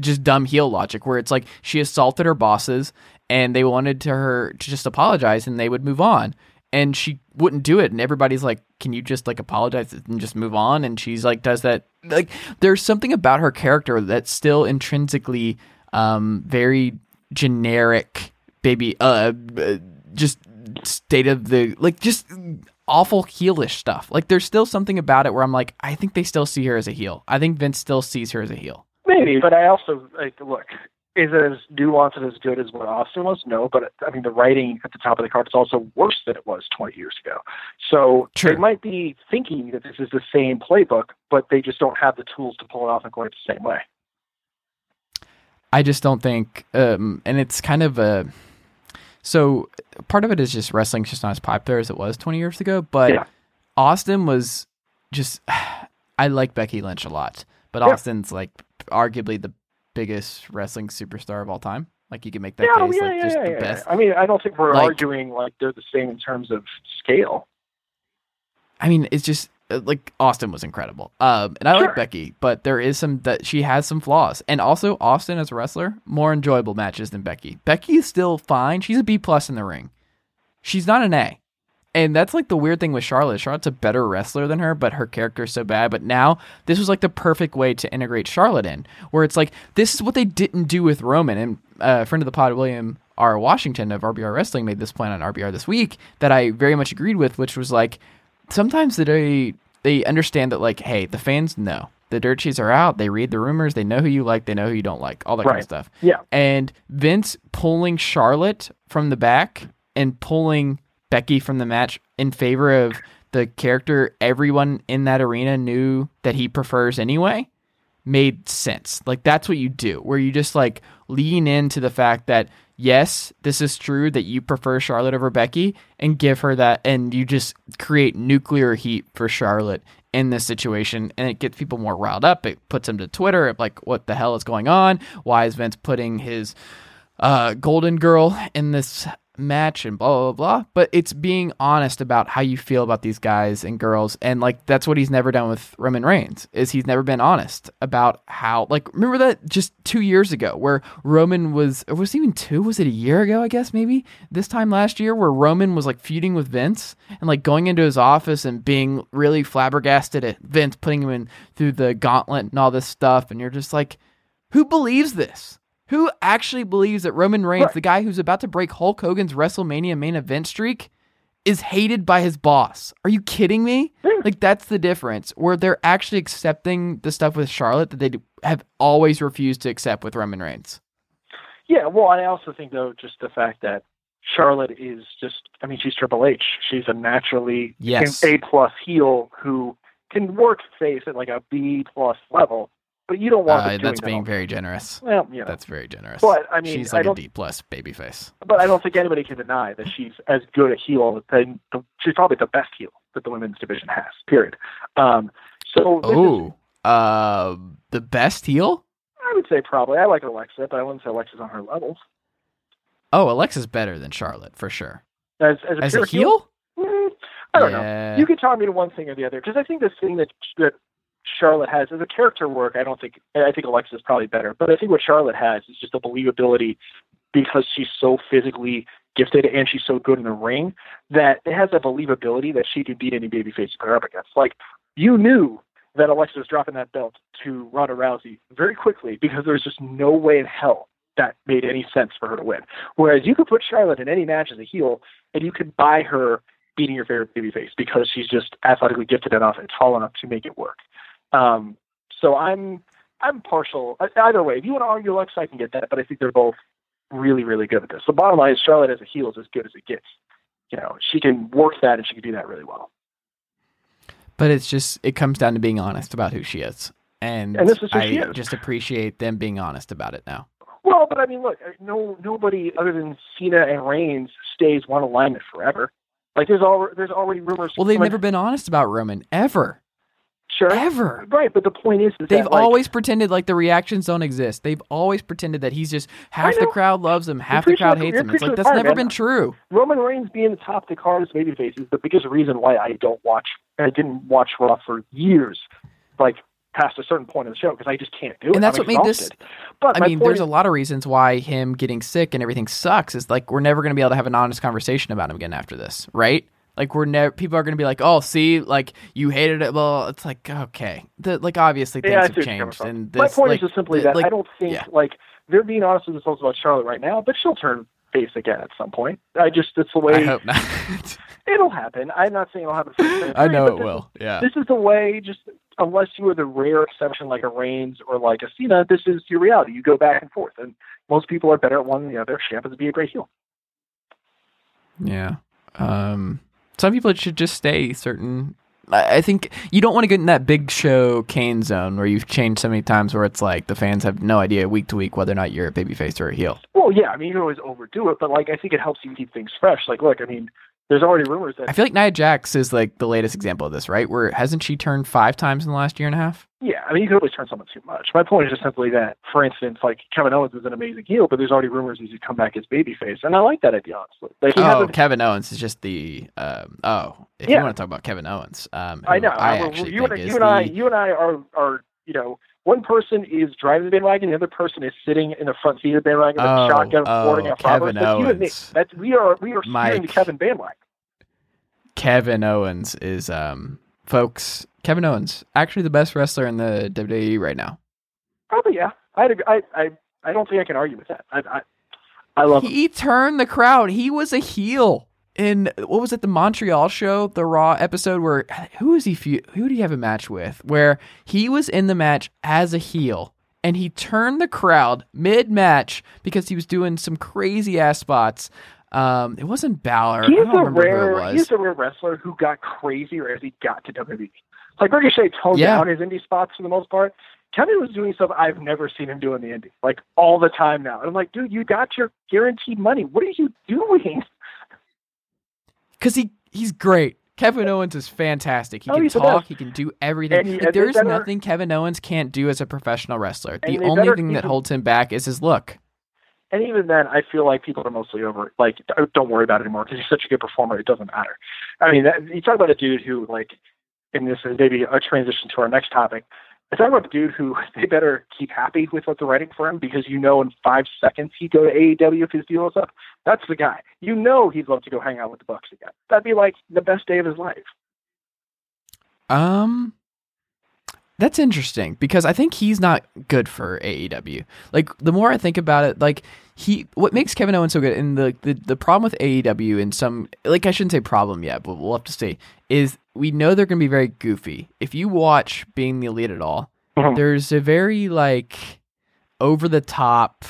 just dumb heel logic, where it's like she assaulted her bosses and they wanted to her to just apologize and they would move on. And she wouldn't do it, and everybody's like, "Can you just like apologize and just move on?" And she's like, "Does that like?" There's something about her character that's still intrinsically um, very generic, baby, uh, just state of the like, just awful heelish stuff. Like, there's still something about it where I'm like, I think they still see her as a heel. I think Vince still sees her as a heel. Maybe, but I also like look. Is it as nuanced and as good as what Austin was? No, but I mean, the writing at the top of the card is also worse than it was twenty years ago. So True. They might be thinking that this is the same playbook, but they just don't have the tools to pull it off and go it the same way. I just don't think, um, and it's kind of a, so part of it is just wrestling's just not as popular as it was twenty years ago, but yeah. Austin was just, I like Becky Lynch a lot, but yeah. Austin's like arguably the biggest wrestling superstar of all time. Like you can make that yeah, case yeah, like yeah, just yeah, the yeah. best. I mean, I don't think we're like, arguing like they're the same in terms of scale. I mean, it's just like Austin was incredible. Um, and I sure. like Becky, but there is some that she has some flaws. And also Austin as a wrestler, more enjoyable matches than Becky. Becky is still fine. She's a B plus in the ring. She's not an A. And that's like the weird thing with Charlotte. Charlotte's a better wrestler than her, but her character is so bad. But now this was like the perfect way to integrate Charlotte in, where it's like this is what they didn't do with Roman. And uh, a friend of the pod, William R. Washington of R B R Wrestling, made this plan on R B R this week that I very much agreed with, which was like sometimes they they understand that like, hey, the fans know. The dirt sheets are out. They read the rumors. They know who you like. They know who you don't like. All that right. kind of stuff. Yeah. And Vince pulling Charlotte from the back and pulling Becky from the match in favor of the character everyone in that arena knew that he prefers anyway made sense. Like that's what you do, where you just like lean into the fact that yes, this is true that you prefer Charlotte over Becky and give her that, and you just create nuclear heat for Charlotte in this situation, and it gets people more riled up. It puts them to Twitter of like, what the hell is going on? Why is Vince putting his uh, golden girl in this match and blah, blah, blah, but it's being honest about how you feel about these guys and girls. And like, that's what he's never done with Roman Reigns, is he's never been honest about how, like, remember that just two years ago where Roman was, or was it even two? Was it a year ago? I guess maybe this time last year where Roman was like feuding with Vince and like going into his office and being really flabbergasted at Vince, putting him in through the gauntlet and all this stuff. And you're just like, who believes this? Who actually believes that Roman Reigns, right. the guy who's about to break Hulk Hogan's WrestleMania main event streak, is hated by his boss. Are you kidding me? Like, that's the difference, where they're actually accepting the stuff with Charlotte that they have always refused to accept with Roman Reigns. Yeah, well, I also think, though, just the fact that Charlotte is just, I mean, she's Triple H. She's a naturally yes. A-plus heel who can work face at like a B-plus level, but you don't want uh, them doing that's that. That's being very generous. Well, you know. That's very generous. But, I mean, she's like a D-plus babyface. But I don't think anybody can deny that she's as good a heel, and she's probably the best heel that the women's division has, period. Um, so Ooh, uh, the best heel? I would say probably. I like Alexa, but I wouldn't say Alexa's on her level. Oh, Alexa's better than Charlotte, for sure. As, as a, as a heel? heel? Mm, I don't yeah. know. You could talk me to one thing or the other, because I think this thing that, that Charlotte has as a character work, I don't think, I think Alexa's probably better, but I think what Charlotte has is just the believability, because she's so physically gifted and she's so good in the ring, that it has that believability that she could beat any babyface you put her up against. Like, you knew that Alexa was dropping that belt to Ronda Rousey very quickly, because there's just no way in hell that made any sense for her to win. Whereas you could put Charlotte in any match as a heel, and you could buy her beating your favorite babyface, because she's just athletically gifted enough and tall enough to make it work. Um, so I'm I'm partial. Either way, if you want to argue Alexa, I can get that, but I think they're both really, really good at this. The bottom line is Charlotte as a heel is as good as it gets. You know, she can work that, and she can do that really well. But it's just, it comes down to being honest about who she is. And, and this is who I she is. Just appreciate them being honest about it now. Well, but I mean, look, no, nobody other than Cena and Reigns stays one alignment forever. Like, there's all, there's already rumors. Well, they've like, never been honest about Roman, ever. Sure. Ever. Right, but the point is that... They've that, like, always pretended like the reactions don't exist. They've always pretended that he's just... Half the crowd loves him, half the crowd hates him. It's like, that's never been true. Roman Reigns being the top of the card as babyface is the biggest reason why I don't watch... I didn't watch Raw for years, like, past a certain point of the show, because I just can't do it. And that's I'm what exhausted. made this... But I mean, there's is, a lot of reasons why him getting sick and everything sucks. Is like, we're never going to be able to have an honest conversation about him again after this, right? Like, we're never, people are going to be like, oh, see, like, you hated it. Well, it's like, okay. The, like, obviously things yeah, have changed. And this, My point like, is just simply the, that like, I don't think, yeah. like, they're being honest with themselves about Charlotte right now, but she'll turn face again at some point. I just, it's the way. I hope not. It'll happen. I'm not saying it'll happen. For the I know it this, will. Yeah. This is the way, just, unless you are the rare exception like a Reigns or like a Cena, this is your reality. You go back and forth. And most people are better at one than the other. She happens to be a great heel. Yeah. Um, Some people should just stay certain. I think you don't want to get in that Big Show Kane zone where you've changed so many times where it's like the fans have no idea week to week whether or not you're a babyface or a heel. Well, yeah, I mean, you can always overdo it, but like I think it helps you keep things fresh. Like, look, I mean, there's already rumors that... I feel like Nia Jax is like the latest example of this, right? Where hasn't she turned five times in the last year and a half? Yeah, I mean, you can always turn someone too much. My point is just simply that, for instance, like Kevin Owens is an amazing heel, but there's already rumors he's come back as babyface, and I like that idea, honestly. Like, he oh, a... Kevin Owens is just the... Um, oh, if yeah. you want to talk about Kevin Owens, um, I know. I well, actually you think and, is you and the... I, you and I are, are, you know, one person is driving the bandwagon, the other person is sitting in the front seat of the bandwagon with oh, a shotgun, boarding oh, a Kevin Roberts. Owens. That's you and me. That's, we are we are steering the Kevin bandwagon. Kevin Owens is, um, folks, Kevin Owens, actually the best wrestler in the W W E right now. Probably, yeah. I'd agree. I I I don't think I can argue with that. I I, I love He him. turned the crowd. He was a heel in, what was it, the Montreal show, the Raw episode where, who is he, who do you have a match with? Where he was in the match as a heel, and he turned the crowd mid-match because he was doing some crazy-ass spots. Um, it wasn't Balor. He's I don't a remember rare, who it was. He's a rare wrestler who got crazier as he got to W W E. Like Ricochet toned yeah. down his indie spots for the most part. Kevin was doing stuff I've never seen him do in the indie, like all the time now. And I'm like, dude, you got your guaranteed money. What are you doing? Because he, he's great. Kevin Owens is fantastic. He oh, can talk. He can do everything. He, like, there's better, nothing Kevin Owens can't do as a professional wrestler. The only better, thing that even, holds him back is his look. And even then, I feel like people are mostly over it. Like, don't worry about it anymore because he's such a good performer. It doesn't matter. I mean, that, you talk about a dude who, like, and this is maybe a transition to our next topic. I talk about a dude who they better keep happy with what they're writing for him, because you know in five seconds he'd go to A E W if his deal is up. That's the guy. You know he'd love to go hang out with the Bucks again. That'd be like the best day of his life. Um, That's interesting, because I think he's not good for A E W. Like, the more I think about it, like, he, what makes Kevin Owens so good, and the, the, the problem with A E W, and some, like, I shouldn't say problem yet, but we'll have to see, is we know they're going to be very goofy. If you watch Being the Elite at all, mm-hmm. there's a very, like, over-the-top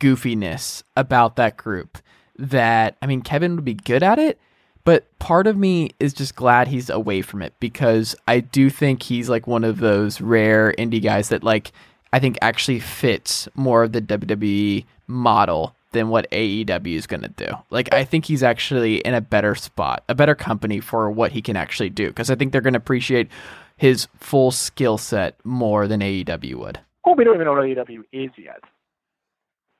goofiness about that group that, I mean, Kevin would be good at it, but part of me is just glad he's away from it, because I do think he's like one of those rare indie guys that, like, I think actually fits more of the W W E model than what A E W is going to do. Like, I think he's actually in a better spot, a better company for what he can actually do, because I think they're going to appreciate his full skill set more than A E W would. Well, we don't even know what A E W is yet.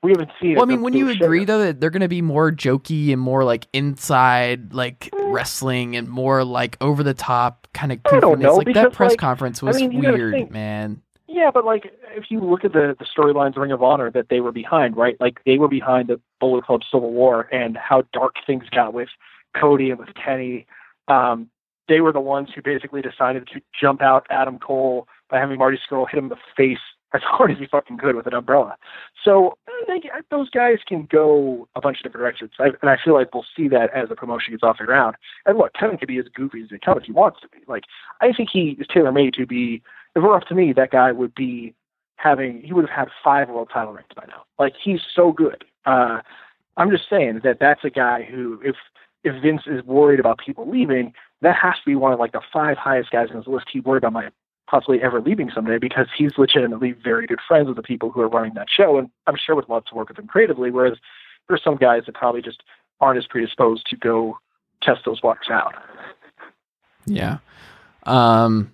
We haven't seen it. Well, I mean, wouldn't you agree, though, that they're going to be more jokey and more, like, inside, like, wrestling and more, like, over-the-top kind of goofiness? I don't know. Like, that press like, conference was I mean, weird, man. Yeah, but, like, if you look at the, the storylines Ring of Honor that they were behind, right? Like, they were behind the Bullet Club Civil War and how dark things got with Cody and with Kenny. Um, they were the ones who basically decided to jump out Adam Cole by having Marty Scurll hit him in the face as hard as he fucking could with an umbrella. So they, those guys can go a bunch of different directions. I, and I feel like we'll see that as the promotion gets off the ground. And look, Kevin can be as goofy as they come if he wants to be. Like, I think he is tailor-made to be, if it were up to me, that guy would be having, he would have had five world title reigns by now. Like, he's so good. Uh, I'm just saying that that's a guy who, if, if Vince is worried about people leaving, that has to be one of like the five highest guys on his list. He worried about my possibly ever leaving someday, because he's legitimately very good friends with the people who are running that show, and I'm sure would love to work with them creatively, whereas there's some guys that probably just aren't as predisposed to go test those waters out. Yeah. Um,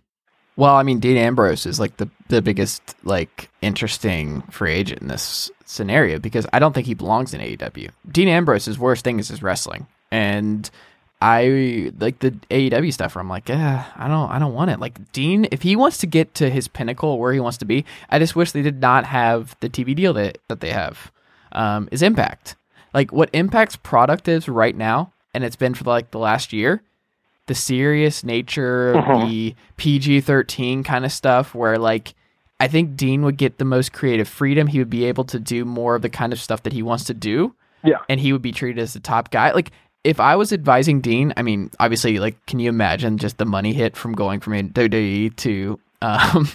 well, I mean, Dean Ambrose is like the, the biggest, like, interesting free agent in this scenario, because I don't think he belongs in A E W. Dean Ambrose's worst thing is his wrestling, and I like the A E W stuff where I'm like, yeah, I don't, I don't want it. Like, Dean, if he wants to get to his pinnacle where he wants to be, I just wish they did not have the T V deal that, that they have. Um, is Impact, like, what Impact's product is right now, and it's been for like the last year, the serious nature, mm-hmm. the P G thirteen kind of stuff, where, like, I think Dean would get the most creative freedom. He would be able to do more of the kind of stuff that he wants to do, yeah, and he would be treated as the top guy, like. If I was advising Dean, I mean, obviously, like, can you imagine just the money hit from going from W W E to um,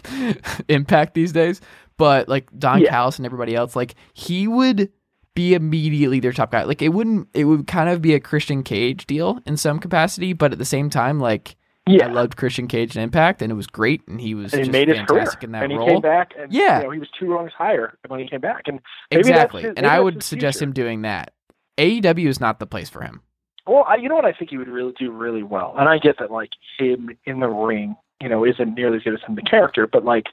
Impact these days? But, like, Don yeah. Callis and everybody else, like, he would be immediately their top guy. Like, it wouldn't, it would kind of be a Christian Cage deal in some capacity, but at the same time, like, yeah. I loved Christian Cage and Impact, and it was great, and he was and just made his fantastic career. In that and he role. Came back, and yeah. you know, he was two rungs higher when he came back. And maybe exactly, his, and I would suggest future. Him doing that. A E W is not the place for him. Well, I, you know what I think he would really do really well, and I get that, like, him in the ring, you know, isn't nearly as good as him the character, but, like,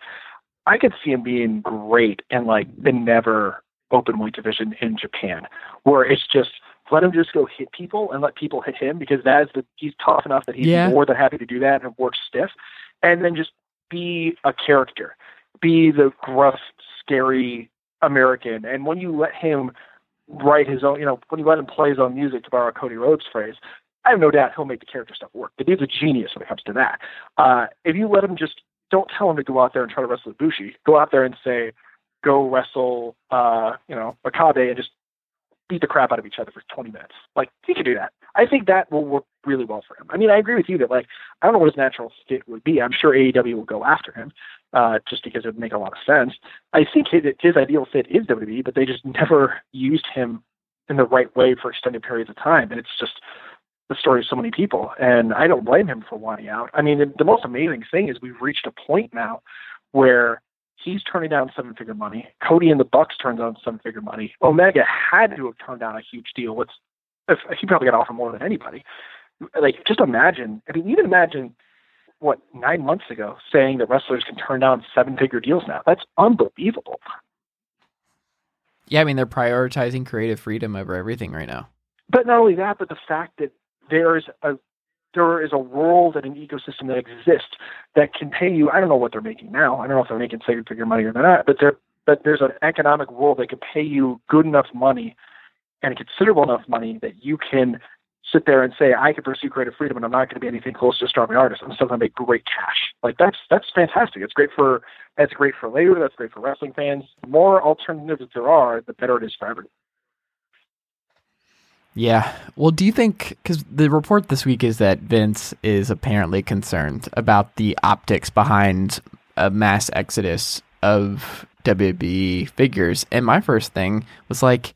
I could see him being great in, like, the never open weight division in Japan, where it's just let him just go hit people and let people hit him, because that is the he's tough enough that he's yeah. more than happy to do that and work stiff, and then just be a character, be the gruff, scary American, and when you let him write his own, you know, when you let him play his own music, to borrow Cody Rhodes' phrase, I have no doubt he'll make the character stuff work. The dude's a genius when it comes to that. Uh, if you let him just, don't tell him to go out there and try to wrestle Ibushi. Go out there and say, go wrestle, uh, you know, Makabe, and just beat the crap out of each other for twenty minutes. Like, he could do that. I think that will work really well for him. I mean, I agree with you that, like, I don't know what his natural fit would be. I'm sure A E W will go after him, uh, just because it would make a lot of sense. I think his, his ideal fit is W W E, but they just never used him in the right way for extended periods of time. And it's just the story of so many people. And I don't blame him for wanting out. I mean, the, the most amazing thing is we've reached a point now where he's turning down seven-figure money. Cody and the Bucks turned down seven-figure money. Omega had to have turned down a huge deal. What's If, he probably got offered more than anybody. Like, just imagine, I mean, even imagine what, nine months ago, saying that wrestlers can turn down seven-figure deals now. That's unbelievable. Yeah, I mean, they're prioritizing creative freedom over everything right now. But not only that, but the fact that there is a there is a world and an ecosystem that exists that can pay you, I don't know what they're making now, I don't know if they're making seven-figure money or not, but, but there's an economic world that can pay you good enough money and considerable enough money that you can sit there and say, I can pursue creative freedom and I'm not going to be anything close to a starving artist. I'm still going to make great cash. Like that's, that's fantastic. It's great for, that's great for labor. That's great for wrestling fans. The more alternatives there are, the better it is for everyone. Yeah. Well, do you think, because the report this week is that Vince is apparently concerned about the optics behind a mass exodus of W W E figures. And my first thing was like,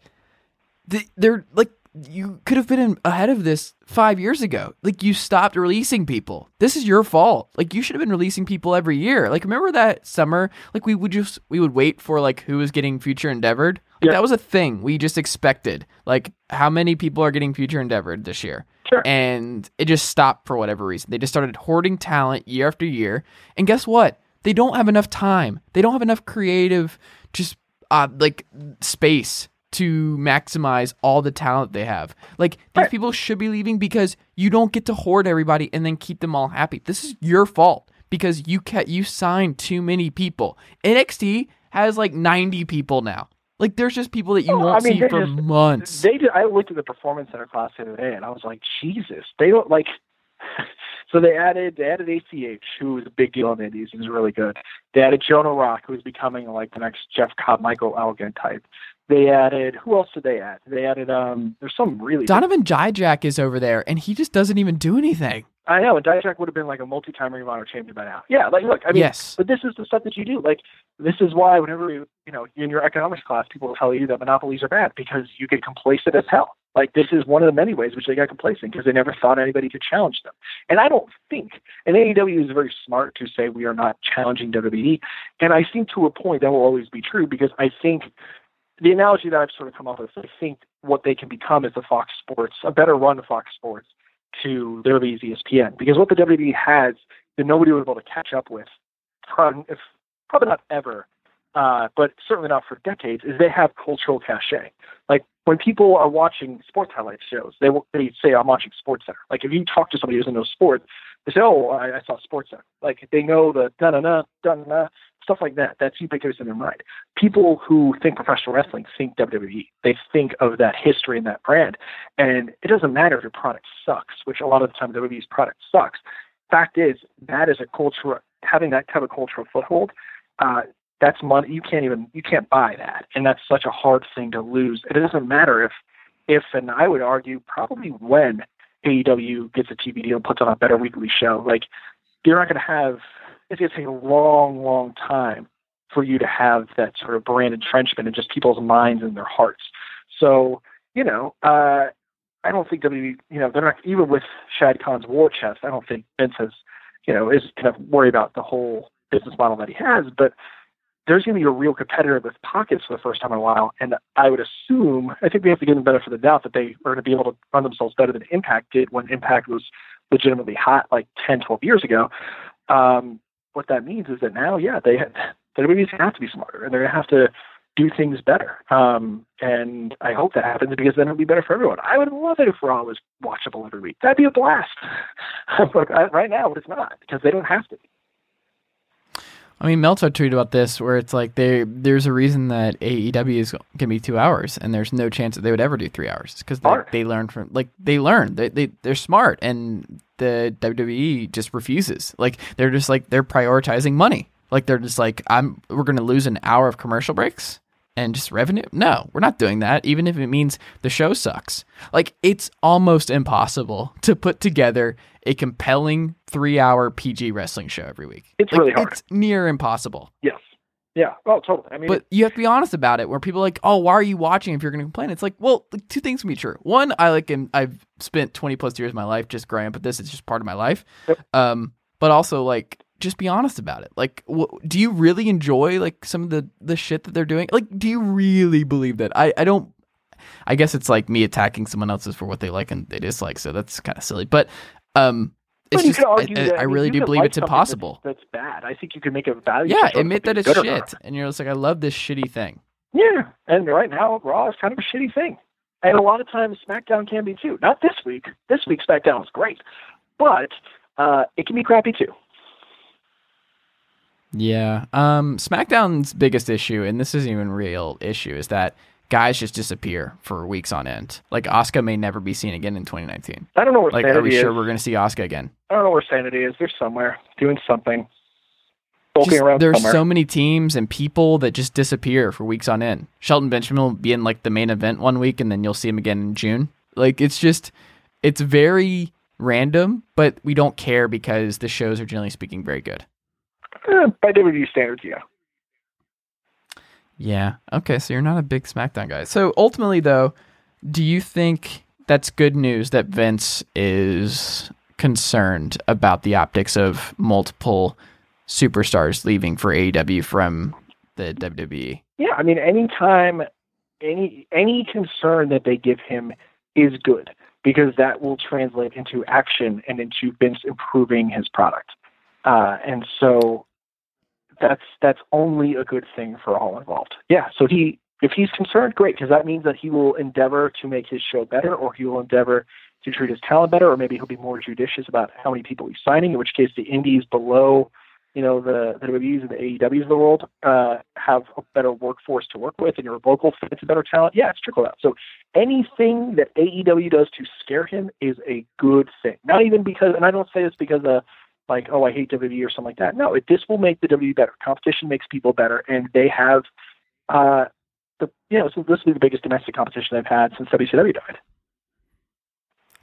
they're like, you could have been in, ahead of this five years ago. Like, you stopped releasing people. This is your fault. Like, you should have been releasing people every year. Like, remember that summer? Like, we would just, we would wait for, like, who was getting Future Endeavored. Like, yeah. That was a thing we just expected. Like, how many people are getting Future Endeavored this year? Sure. And it just stopped for whatever reason. They just started hoarding talent year after year. And guess what? They don't have enough time. They don't have enough creative, just, uh, like, space to maximize all the talent they have. Like, these right. people should be leaving because you don't get to hoard everybody and then keep them all happy. This is your fault because you kept, you signed too many people. N X T has like ninety people now. Like, there's just people that you well, won't I mean, see for just, months. They just, I looked at the Performance Center class the other day and I was like, Jesus, they don't like... So they added they added A C H, who was a big deal in the Indies. He was really good. They added Jonah Rock, who was becoming like the next Jeff Cobb, Michael Elgin type. They added, who else did they add? They added, um, there's some really... Donovan Dijak is over there, and he just doesn't even do anything. I know, and Dijak would have been like a multi-time Ring of Honor champion by now. Yeah, like, look, I mean, yes. But this is the stuff that you do. Like, this is why whenever, you, you know, in your economics class, people will tell you that monopolies are bad because you get complacent as hell. Like, this is one of the many ways which they got complacent because they never thought anybody could challenge them. And I don't think, and A E W is very smart to say we are not challenging W W E, and I think to a point that will always be true because I think the analogy that I've sort of come up with, I think what they can become is the Fox Sports, a better run of Fox Sports to W W E's E S P N, because what the W W E has that nobody was able to catch up with, if, probably not ever, uh, but certainly not for decades, is they have cultural cachet. Like, when people are watching sports highlight shows, they they say, I'm watching Sports Center. Like, if you talk to somebody who doesn't know sports, they say, oh, I, I saw Sports Center. Like, they know the da-na-na, da-na-na, stuff like that. That's ubiquitous in their mind. People who think professional wrestling think W W E. They think of that history and that brand. And it doesn't matter if your product sucks, which a lot of the time W W E's product sucks. Fact is, that is a culture, having that kind of cultural foothold, uh, that's money. You can't even, you can't buy that. And that's such a hard thing to lose. It doesn't matter if, if, and I would argue probably when A E W gets a T V deal and puts on a better weekly show, like you're not going to have, it's going to take a long, long time for you to have that sort of brand entrenchment in just people's minds and their hearts. So, you know, uh, I don't think W W E, you know, they're not, even with Shad Khan's war chest, I don't think Vince has, you know, is kind of worried about the whole business model that he has, but there's going to be a real competitor with pockets for the first time in a while. And I would assume, I think we have to give them the benefit of the doubt that they are going to be able to run themselves better than Impact did when Impact was legitimately hot like ten, twelve years ago. Um, what that means is that now, yeah, they have, they're going to have to be smarter and they're going to have to do things better. Um, and I hope that happens because then it'll be better for everyone. I would love it if Raw was watchable every week. That'd be a blast. But right now it's not because they don't have to be. I mean, Meltzer tweeted about this where it's like they, there's a reason that A E W is going to be two hours and there's no chance that they would ever do three hours because they, they learn from like they learn they, they, they're smart and the W W E just refuses. Like they're just like they're prioritizing money. Like they're just like, I'm we're going to lose an hour of commercial breaks and just revenue. No, we're not doing that. Even if it means the show sucks, like it's almost impossible to put together a compelling three-hour P G wrestling show every week. It's like, really hard. It's near impossible. Yes. Yeah. Oh, totally. I mean, but you have to be honest about it. Where people are like, oh, why are you watching if you're going to complain? It's like, well, like, two things can be true. One, I like, am, I've spent twenty plus years of my life just growing up with this. It's just part of my life. Yep. Um, but also, like, just be honest about it. Like, w- do you really enjoy like some of the the shit that they're doing? Like, do you really believe that? I I don't. I guess it's like me attacking someone else's for what they like and they dislike. So that's kind of silly. But Um, it's just, I, that, I really do believe like it's impossible. That's, that's bad. I think you can make a value. Yeah, admit that it's shit, and you're just like, I love this shitty thing. Yeah, and right now Raw is kind of a shitty thing, and a lot of times SmackDown can be too. Not this week. This week SmackDown was great, but uh, it can be crappy too. Yeah. Um, SmackDown's biggest issue, and this isn't even a real issue, is that guys just disappear for weeks on end. Like, Asuka may never be seen again in twenty nineteen. I don't know where like, sanity is. Like, are we sure is. we're going to see Asuka again? I don't know where sanity is. They're somewhere doing something. Just, there's somewhere. so many teams and people that just disappear for weeks on end. Shelton Benjamin will be in like the main event one week, and then you'll see him again in June. Like, it's just, it's very random, but we don't care because the shows are generally speaking very good. Eh, by W W E standards, yeah. Yeah. Okay, so you're not a big SmackDown guy. So ultimately, though, do you think that's good news that Vince is concerned about the optics of multiple superstars leaving for A E W from the W W E? Yeah, I mean, anytime, any any concern that they give him is good, because that will translate into action and into Vince improving his product. Uh, and so that's that's only a good thing for all involved. Yeah, so he if he's concerned, great, because that means that he will endeavor to make his show better, or he will endeavor to treat his talent better, or maybe he'll be more judicious about how many people he's signing, in which case the indies below you know, the, the W W Es and the A E Ws of the world uh, have a better workforce to work with, and your local fits a better talent. Yeah, it's trickled out. So anything that A E W does to scare him is a good thing. Not even because, and I don't say this because of, like, oh, I hate W W E or something like that. No, it, this will make the W W E better. Competition makes people better, and they have, uh, the you know, so this will be the biggest domestic competition they've had since W C W died.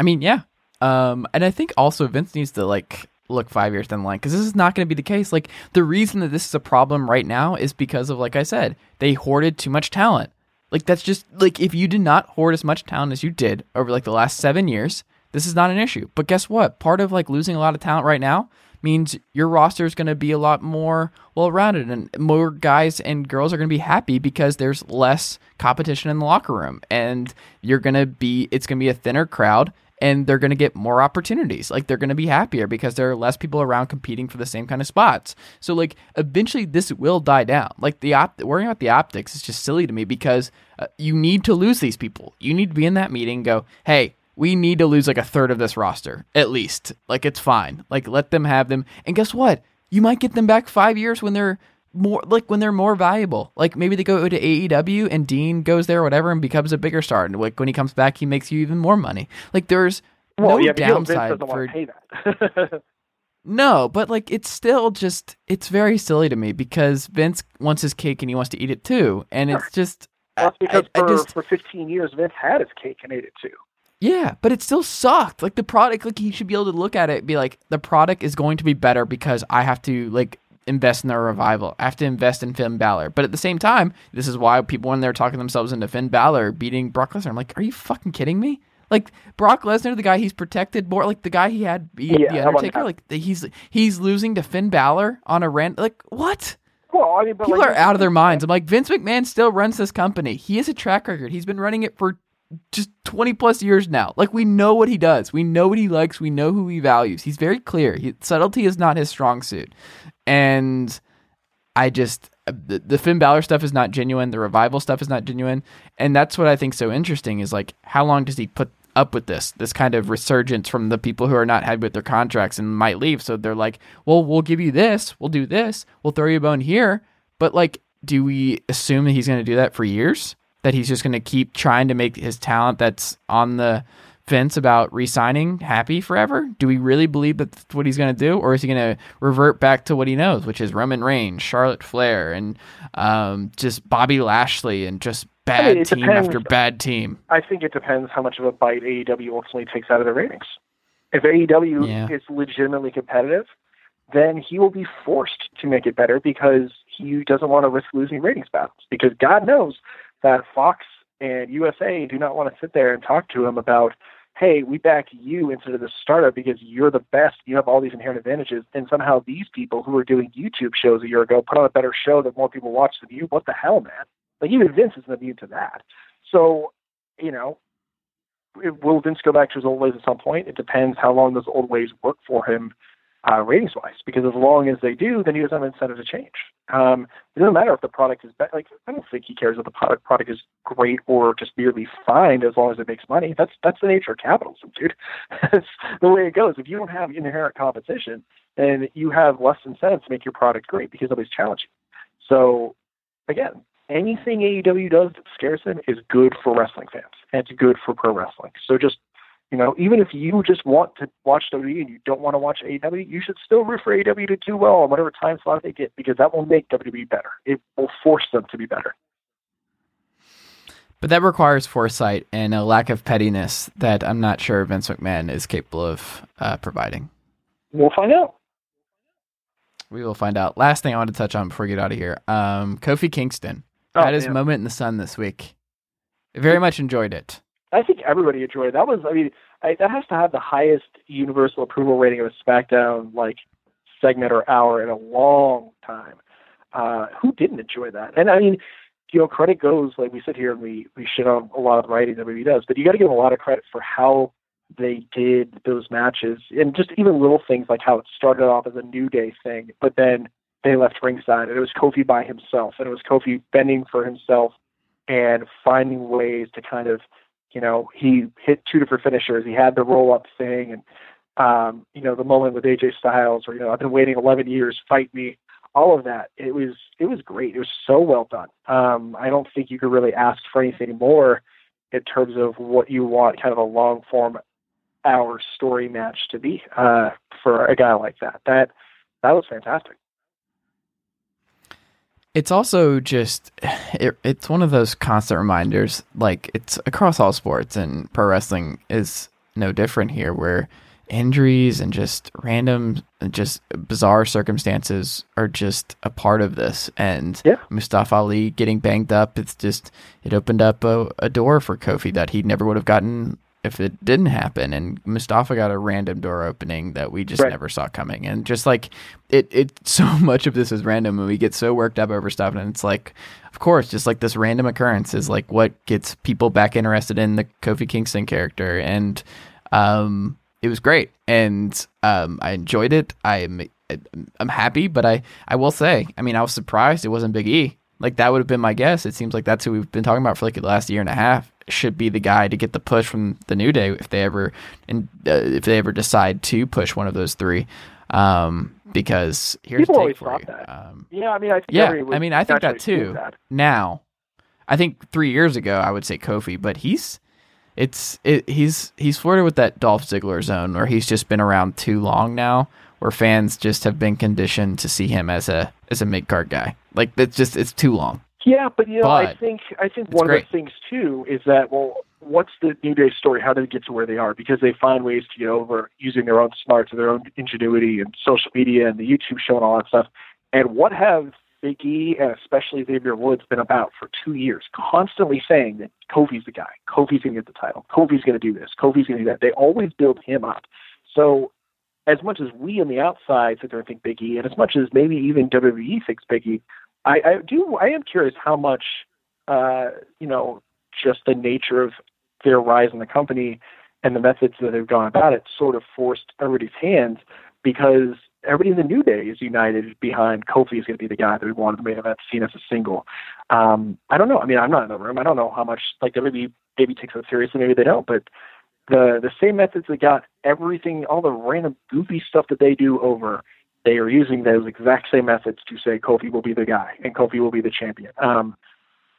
I mean, yeah. Um, and I think also Vince needs to, like, look five years down the line, because this is not going to be the case. Like, the reason that this is a problem right now is because of, like I said, they hoarded too much talent. Like, that's just, like, if you did not hoard as much talent as you did over, like, the last seven years, this is not an issue. But guess what? Part of, like, losing a lot of talent right now means your roster is going to be a lot more well-rounded, and more guys and girls are going to be happy because there's less competition in the locker room, and you're going to be, it's going to be a thinner crowd, and they're going to get more opportunities. Like, they're going to be happier because there are less people around competing for the same kind of spots. So, like, eventually this will die down. Like, the op- worrying about the optics is just silly to me, because uh, you need to lose these people. You need to be in that meeting and go, hey, we need to lose like a third of this roster, at least. Like, it's fine. Like, let them have them. And guess what? You might get them back five years when they're more, like, when they're more valuable. Like, maybe they go to A E W and Dean goes there or whatever and becomes a bigger star, and like when he comes back he makes you even more money. Like, there's well, no yeah, downside for pay that. No, but like, it's still just, it's very silly to me, because Vince wants his cake and he wants to eat it too, and it's just well, I, because I, for, I just, for fifteen years Vince had his cake and ate it too. Yeah, but it still sucked. Like, the product, like, he should be able to look at it and be like, the product is going to be better because I have to, like, invest in their revival. I have to invest in Finn Balor. But at the same time, this is why people when they're talking themselves into Finn Balor beating Brock Lesnar, I'm like, are you fucking kidding me? Like, Brock Lesnar, the guy he's protected more, like the guy he had, he, yeah, the Undertaker, like he's he's losing to Finn Balor on a rant. Like, what? Well, I mean, but people like, are out of their minds. I'm like, Vince McMahon still runs this company. He has a track record. He's been running it for just twenty plus years now. Like, we know what he does. We know what he likes. We know who he values. He's very clear. He, subtlety is not his strong suit. And I just, the, the Finn Balor stuff is not genuine. The revival stuff is not genuine. And that's what I think so interesting is, like, how long does he put up with this, this kind of resurgence from the people who are not happy with their contracts and might leave. So they're like, well, we'll give you this. We'll do this. We'll throw you a bone here. But, like, do we assume that he's going to do that for years? That he's just going to keep trying to make his talent that's on the fence about re-signing happy forever? Do we really believe that that's what he's going to do, or is he going to revert back to what he knows, which is Roman Reigns, Charlotte Flair, and um, just Bobby Lashley, and just bad I mean, team depends. after bad team? I think it depends how much of a bite A E W ultimately takes out of the ratings. If A E W yeah. is legitimately competitive, then he will be forced to make it better, because he doesn't want to risk losing ratings battles, because God knows that Fox and U S A do not want to sit there and talk to him about, hey, we back you instead of the startup because you're the best, you have all these inherent advantages, and somehow these people who were doing YouTube shows a year ago put on a better show that more people watch than you. What the hell, man? Like, even Vince isn't immune to that. So, you know, it, will Vince go back to his old ways at some point? It depends how long those old ways work for him uh, ratings-wise, because as long as they do, then he doesn't have an incentive to change. Um, it doesn't matter if the product is better. Like, I don't think he cares if the product product is great or just merely fine, as long as it makes money. That's that's the nature of capitalism, dude. That's the way it goes. If you don't have inherent competition, then you have less incentive to make your product great because nobody's challenging. So, again, anything A E W does that scares them is good for wrestling fans. And it's good for pro wrestling. So just, you know, even if you just want to watch W W E and you don't want to watch A E W, you should still root for A E W to do well on whatever time slot they get, because that will make W W E better. It will force them to be better. But that requires foresight and a lack of pettiness that I'm not sure Vince McMahon is capable of uh, providing. We'll find out. We will find out. Last thing I want to touch on before we get out of here. Um, Kofi Kingston oh, had his yeah. moment in the sun this week. Very much enjoyed it. I think everybody enjoyed it. That was, I mean, I, that has to have the highest universal approval rating of a SmackDown like segment or hour in a long time. Uh, who didn't enjoy that? And I mean, you know, credit goes, like we sit here and we, we shit on a lot of the writing that W W E does, but you got to give a lot of credit for how they did those matches, and just even little things like how it started off as a New Day thing, but then they left ringside and it was Kofi by himself, and it was Kofi bending for himself and finding ways to kind of, you know, he hit two different finishers. He had the roll-up thing, and, um, you know, the moment with A J Styles where, you know, I've been waiting eleven years, fight me, all of that. It was, it was great. It was so well done. Um, I don't think you could really ask for anything more in terms of what you want kind of a long-form hour story match to be uh, for a guy like that. That, that was fantastic. It's also just, it, it's one of those constant reminders, like it's across all sports, and pro wrestling is no different here, where injuries and just random, just bizarre circumstances are just a part of this. And yeah. Mustafa Ali getting banged up, it's just, it opened up a, a door for Kofi that he never would have gotten if it didn't happen. And Mustafa got a random door opening that we just right. never saw coming. And just like it, it, so much of this is random, and we get so worked up over stuff. And it's like, of course, just like this random occurrence is like what gets people back interested in the Kofi Kingston character. And, um, it was great. And, um, I enjoyed it. I'm, I'm happy, but I, I will say, I mean, I was surprised it wasn't Big E. Like, that would have been my guess. It seems like that's who we've been talking about for like the last year and a half. Should be the guy to get the push from the New Day if they ever, and uh, if they ever decide to push one of those three, um, because here's people the take for you. That. Um, yeah, I mean, I think yeah, I mean, I think that too. That. Now, I think three years ago, I would say Kofi, but he's it's it, he's he's flirted with that Dolph Ziggler zone, where he's just been around too long now, where fans just have been conditioned to see him as a as a mid card guy. Like, it's just it's too long. Yeah, but you know, but I think I think one great. of the things too is that, well, what's the New Day story? How did it get to where they are? Because they find ways to get over using their own smarts and their own ingenuity and social media and the YouTube show and all that stuff. And what have Big E and especially Xavier Woods been about for two years? Constantly saying that Kofi's the guy, Kofi's gonna get the title, Kofi's gonna do this, Kofi's gonna do that. They always build him up. So as much as we on the outside sit there and think Big E, and as much as maybe even W W E thinks Big E, I, I do. I am curious how much, uh, you know, just the nature of their rise in the company and the methods that they've gone about it sort of forced everybody's hands, because everybody in the New Day is united behind Kofi is going to be the guy that we wanted the main event seen as a single. Um, I don't know. I mean, I'm not in the room. I don't know how much, like, W W E maybe takes it seriously, maybe they don't, but the the same methods that got everything, all the random goofy stuff that they do over, they are using those exact same methods to say Kofi will be the guy and Kofi will be the champion. Um,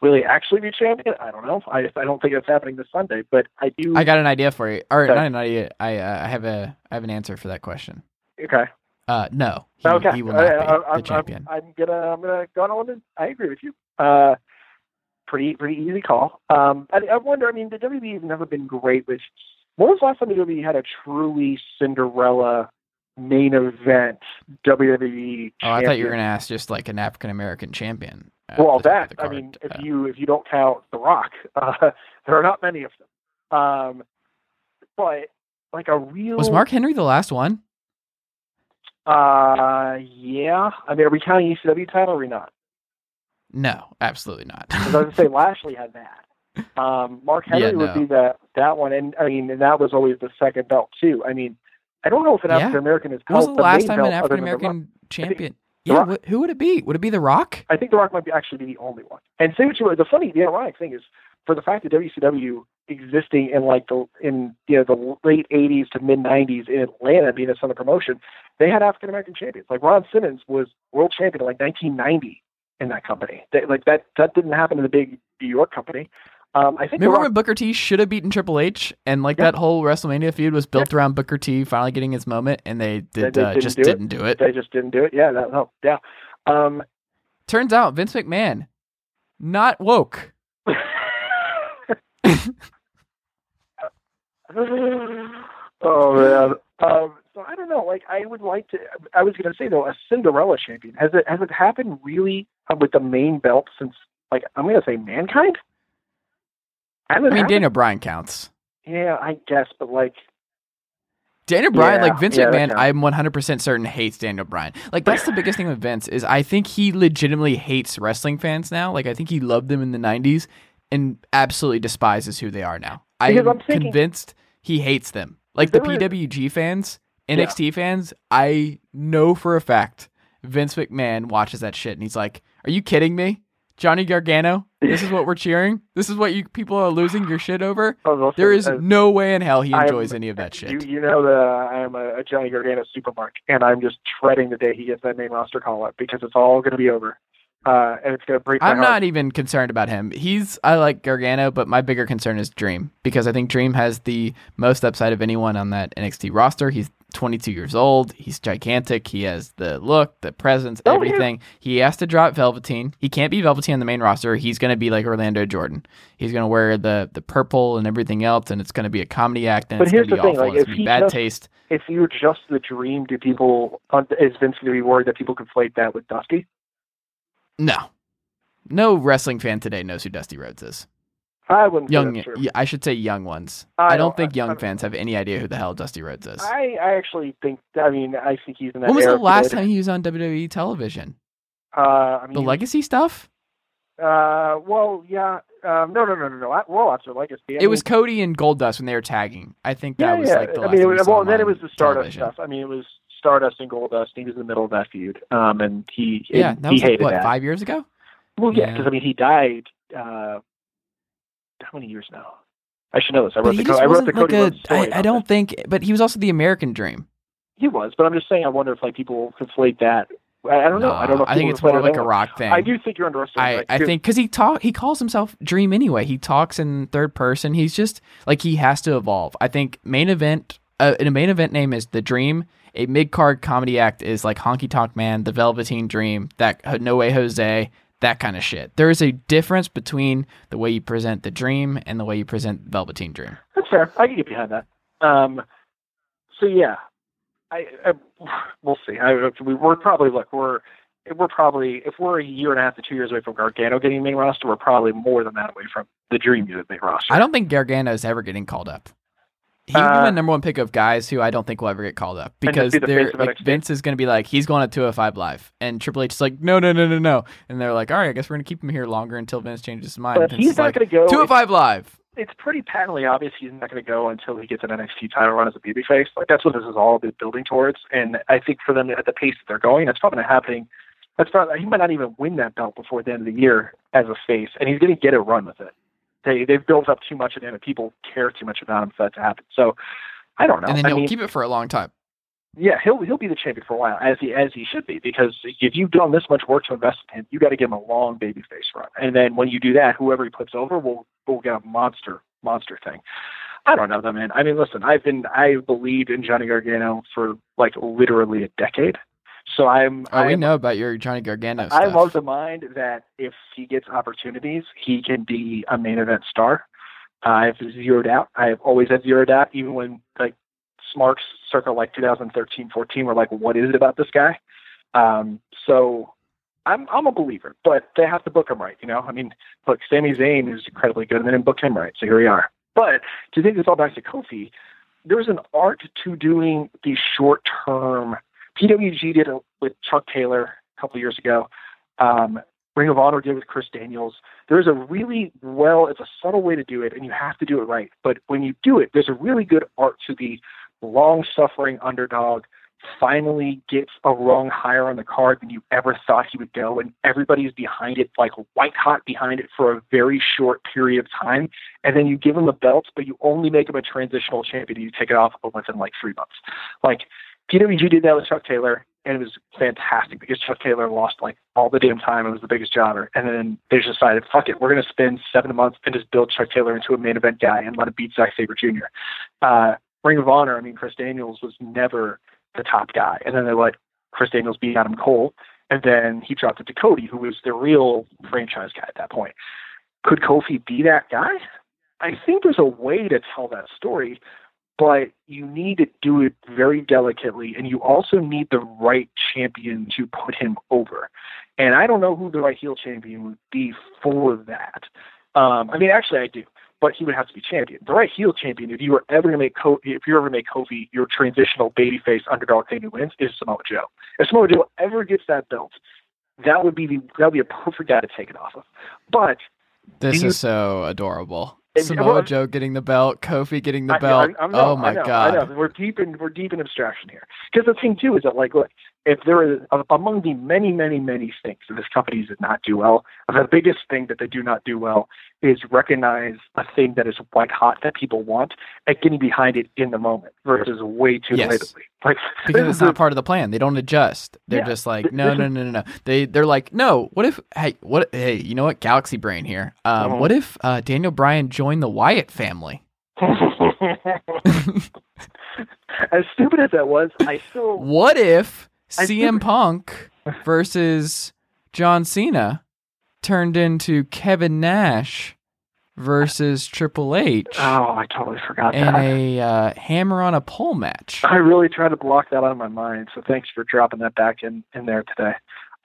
will he actually be champion? I don't know. I I don't think that's happening this Sunday, but I do. I got an idea for you. Or okay. not an idea. I uh, I have a I have an answer for that question. Okay. Uh, no. He, okay. He will not I, be I, the champion. I'm, I'm gonna I'm gonna go on. And I agree with you. Uh, pretty pretty easy call. Um, I, I wonder. I mean, the W W E has never been great with. When was the last time the W W E had a truly Cinderella main event W W E champion? Oh, I thought you were going to ask just like an African American champion. Uh, well, that I mean, if uh, you if you don't count The Rock, uh, there are not many of them. Um, but like a real was Mark Henry the last one? Uh, yeah. I mean, are we counting E C W title or not? No, absolutely not. I was going to say Lashley had that. Um, Mark Henry yeah, no. would be that that one, and I mean, and that was always the second belt too. I mean. I don't know if an African American yeah. is called. When was the last time an African American champion? Yeah, wh- who would it be? Would it be The Rock? I think The Rock might be actually be the only one. And say what you want. The funny, the ironic thing is, for the fact that W C W existing in like the in you know the late eighties to mid nineties in Atlanta, being a summer promotion, they had African American champions. Like Ron Simmons was world champion in like nineteen ninety, in that company. They, like that, that didn't happen in the big New York company. Um, I think remember when Booker T should have beaten Triple H, and like yeah. that whole WrestleMania feud was built yeah. around Booker T finally getting his moment, and they did they, they uh, didn't just do didn't do it. They just didn't do it. Yeah, that, no, yeah. Um, Turns out Vince McMahon, not woke. Oh man. Um, so I don't know. Like I would like to. I was going to say though, a Cinderella champion. Has it has it happened really with the main belt since? Like I'm going to say Mankind. I mean, happened. Daniel Bryan counts. Yeah, I guess, but like... Daniel Bryan, yeah, like Vince yeah, McMahon, I'm one hundred percent certain hates Daniel Bryan. Like, that's the biggest thing with Vince, is I think he legitimately hates wrestling fans now. Like, I think he loved them in the nineties and absolutely despises who they are now. Because I'm, I'm thinking, convinced he hates them. Like, the P W G a... fans, N X T yeah. fans, I know for a fact Vince McMahon watches that shit, and he's like, are you kidding me? Johnny Gargano, this is what we're cheering. This is what you people are losing your shit over. Also, there is uh, no way in hell he enjoys am, any of that shit. You, you know that uh, I am a, a Johnny Gargano supermark, and I'm just treading the day he gets that main roster call up because it's all going to be over, uh, and it's going to break. My I'm heart. Not even concerned about him. He's I like Gargano, but my bigger concern is Dream, because I think Dream has the most upside of anyone on that N X T roster. He's twenty-two years old. He's gigantic. He has the look, the presence, oh, everything. Yeah. He has to drop Velveteen. He can't be Velveteen on the main roster. He's going to be like Orlando Jordan. He's going to wear the the purple and everything else, and it's going to be a comedy act, and but it's going to be thing, awful. Like, it's going to be bad just, taste. If you're just the Dream, do people, is Vince going to be worried that people conflate that with Dusty? No. No wrestling fan today knows who Dusty Rhodes is. I wouldn't young, say yeah, I should say young ones. I, I don't think young I, I, fans have any idea who the hell Dusty Rhodes is. I, I actually think, I mean, I think he's in that era. When was the last time he was on W W E television? Uh, I mean, the Legacy stuff? Uh, well, yeah. Um, no, no, no, no, no. I, well, after Legacy. I it mean, was Cody and Goldust when they were tagging. I think that yeah, was yeah. like the last I mean, time was, well, then it was the Stardust television. Stuff. I mean, it was Stardust and Goldust. He was in the middle of that feud. Um, and he, yeah, and that he was hated like, what, that. Five years ago? Well, yeah, because, yeah. I mean, he died, uh, how many years now? I should know this. I wrote the code. I wrote the code. Like I, I don't it. think, but he was also the American Dream. He was, but I'm just saying. I wonder if like people conflate that. I, I don't no, know. I don't know. If I think it's more like a rock thing. I do think you're underestimating. I, like, I think because he talk. He calls himself Dream anyway. He talks in third person. He's just like he has to evolve. I think main event. Uh, a main event name is the Dream. A mid card comedy act is like Honky Tonk Man, the Velveteen Dream, that No Way Jose. That kind of shit. There is a difference between the way you present the Dream and the way you present Velveteen Dream. That's fair. I can get behind that. Um, so yeah, I, I we'll see. I, we're probably look. We're we're probably if we're a year and a half to two years away from Gargano getting main roster, we're probably more than that away from the Dream getting main roster. I don't think Gargano is ever getting called up. He would uh, be my number one pick of guys who I don't think will ever get called up because be the like, Vince is going to be like, he's going to two oh five Live. And Triple H is like, no, no, no, no, no. And they're like, all right, I guess we're going to keep him here longer until Vince changes his mind. But he's not like, going to go. two oh five Live. It's pretty patently obvious he's not going to go until he gets an N X T title run as a babyface. Like, that's what this is all building towards. And I think for them, at the pace that they're going, that's probably not happening. That's probably, he might not even win that belt before the end of the year as a face. And he's going to get a run with it. They, they've built up too much of him, and people care too much about him for that to happen. So, I don't know. And then he'll I mean, keep it for a long time. Yeah, he'll he'll be the champion for a while, as he as he should be, because if you've done this much work to invest in him, you got to give him a long babyface run. And then when you do that, whoever he puts over will will get a monster monster thing. I don't know, though, man. I mean, listen, I've been I believed in Johnny Gargano for like literally a decade. So I'm. Oh, I'm, we know about your Johnny Gargano stuff. I love the mind that if he gets opportunities, he can be a main event star. Uh, I have zero doubt. I have always had zero doubt, even when like Smarks circa like two thousand thirteen, fourteen were like, "What is it about this guy?" Um, so I'm I'm a believer, but they have to book him right. You know, I mean, look, Sami Zayn is incredibly good, and they didn't book him right. So here we are. But to take this all back to Kofi, there's an art to doing the short term. P W G did it with Chuck Taylor a couple of years ago. Um, Ring of Honor did with Chris Daniels. There's a really well, it's a subtle way to do it, and you have to do it right. But when you do it, there's a really good art to the long-suffering underdog finally gets a rung higher on the card than you ever thought he would go, and everybody's behind it, like white-hot behind it for a very short period of time, and then you give him the belt, but you only make him a transitional champion, and you take it off within like three months. Like, P W G did that with Chuck Taylor, and it was fantastic because Chuck Taylor lost like all the damn time and was the biggest jobber. And then they just decided, fuck it, we're going to spend seven months and just build Chuck Taylor into a main event guy and let him beat Zack Sabre Junior Uh, Ring of Honor, I mean, Chris Daniels was never the top guy. And then they let Chris Daniels beat Adam Cole, and then he dropped it to Cody, who was the real franchise guy at that point. Could Kofi be that guy? I think there's a way to tell that story, but you need to do it very delicately, and you also need the right champion to put him over. And I don't know who the right heel champion would be for that. Um, I mean, actually, I do, but he would have to be champion. The right heel champion, if you were ever going to make Kofi, if you ever make Kofi your transitional babyface underdog thing who wins, is Samoa Joe. If Samoa Joe ever gets that belt, that would be the, that would be a perfect guy to take it off of. But this you, is so adorable. Samoa well, Joe getting the belt, Kofi getting the I, belt. I, I'm not, oh my I know, god! I know. We're deep in we're deep in abstraction here. Because the thing too is that, like, look, if there is among the many, many, many things that this company does not do well, the biggest thing that they do not do well is recognize a thing that is white hot that people want and getting behind it in the moment versus way too yes. lately. Like, because it's not part of the plan. They don't adjust. They're yeah. just like, no, no, no, no, no. They they're like, no. What if? Hey, what? Hey, you know what? Galaxy brain here. Um, mm-hmm. What if uh, Daniel Bryan joined the Wyatt family? As stupid as that was, I still. What if I C M still... Punk versus John Cena turned into Kevin Nash versus Triple H? Oh, I totally forgot that. And a uh, hammer on a pole match. I really tried to block that out of my mind, so thanks for dropping that back in, in there today.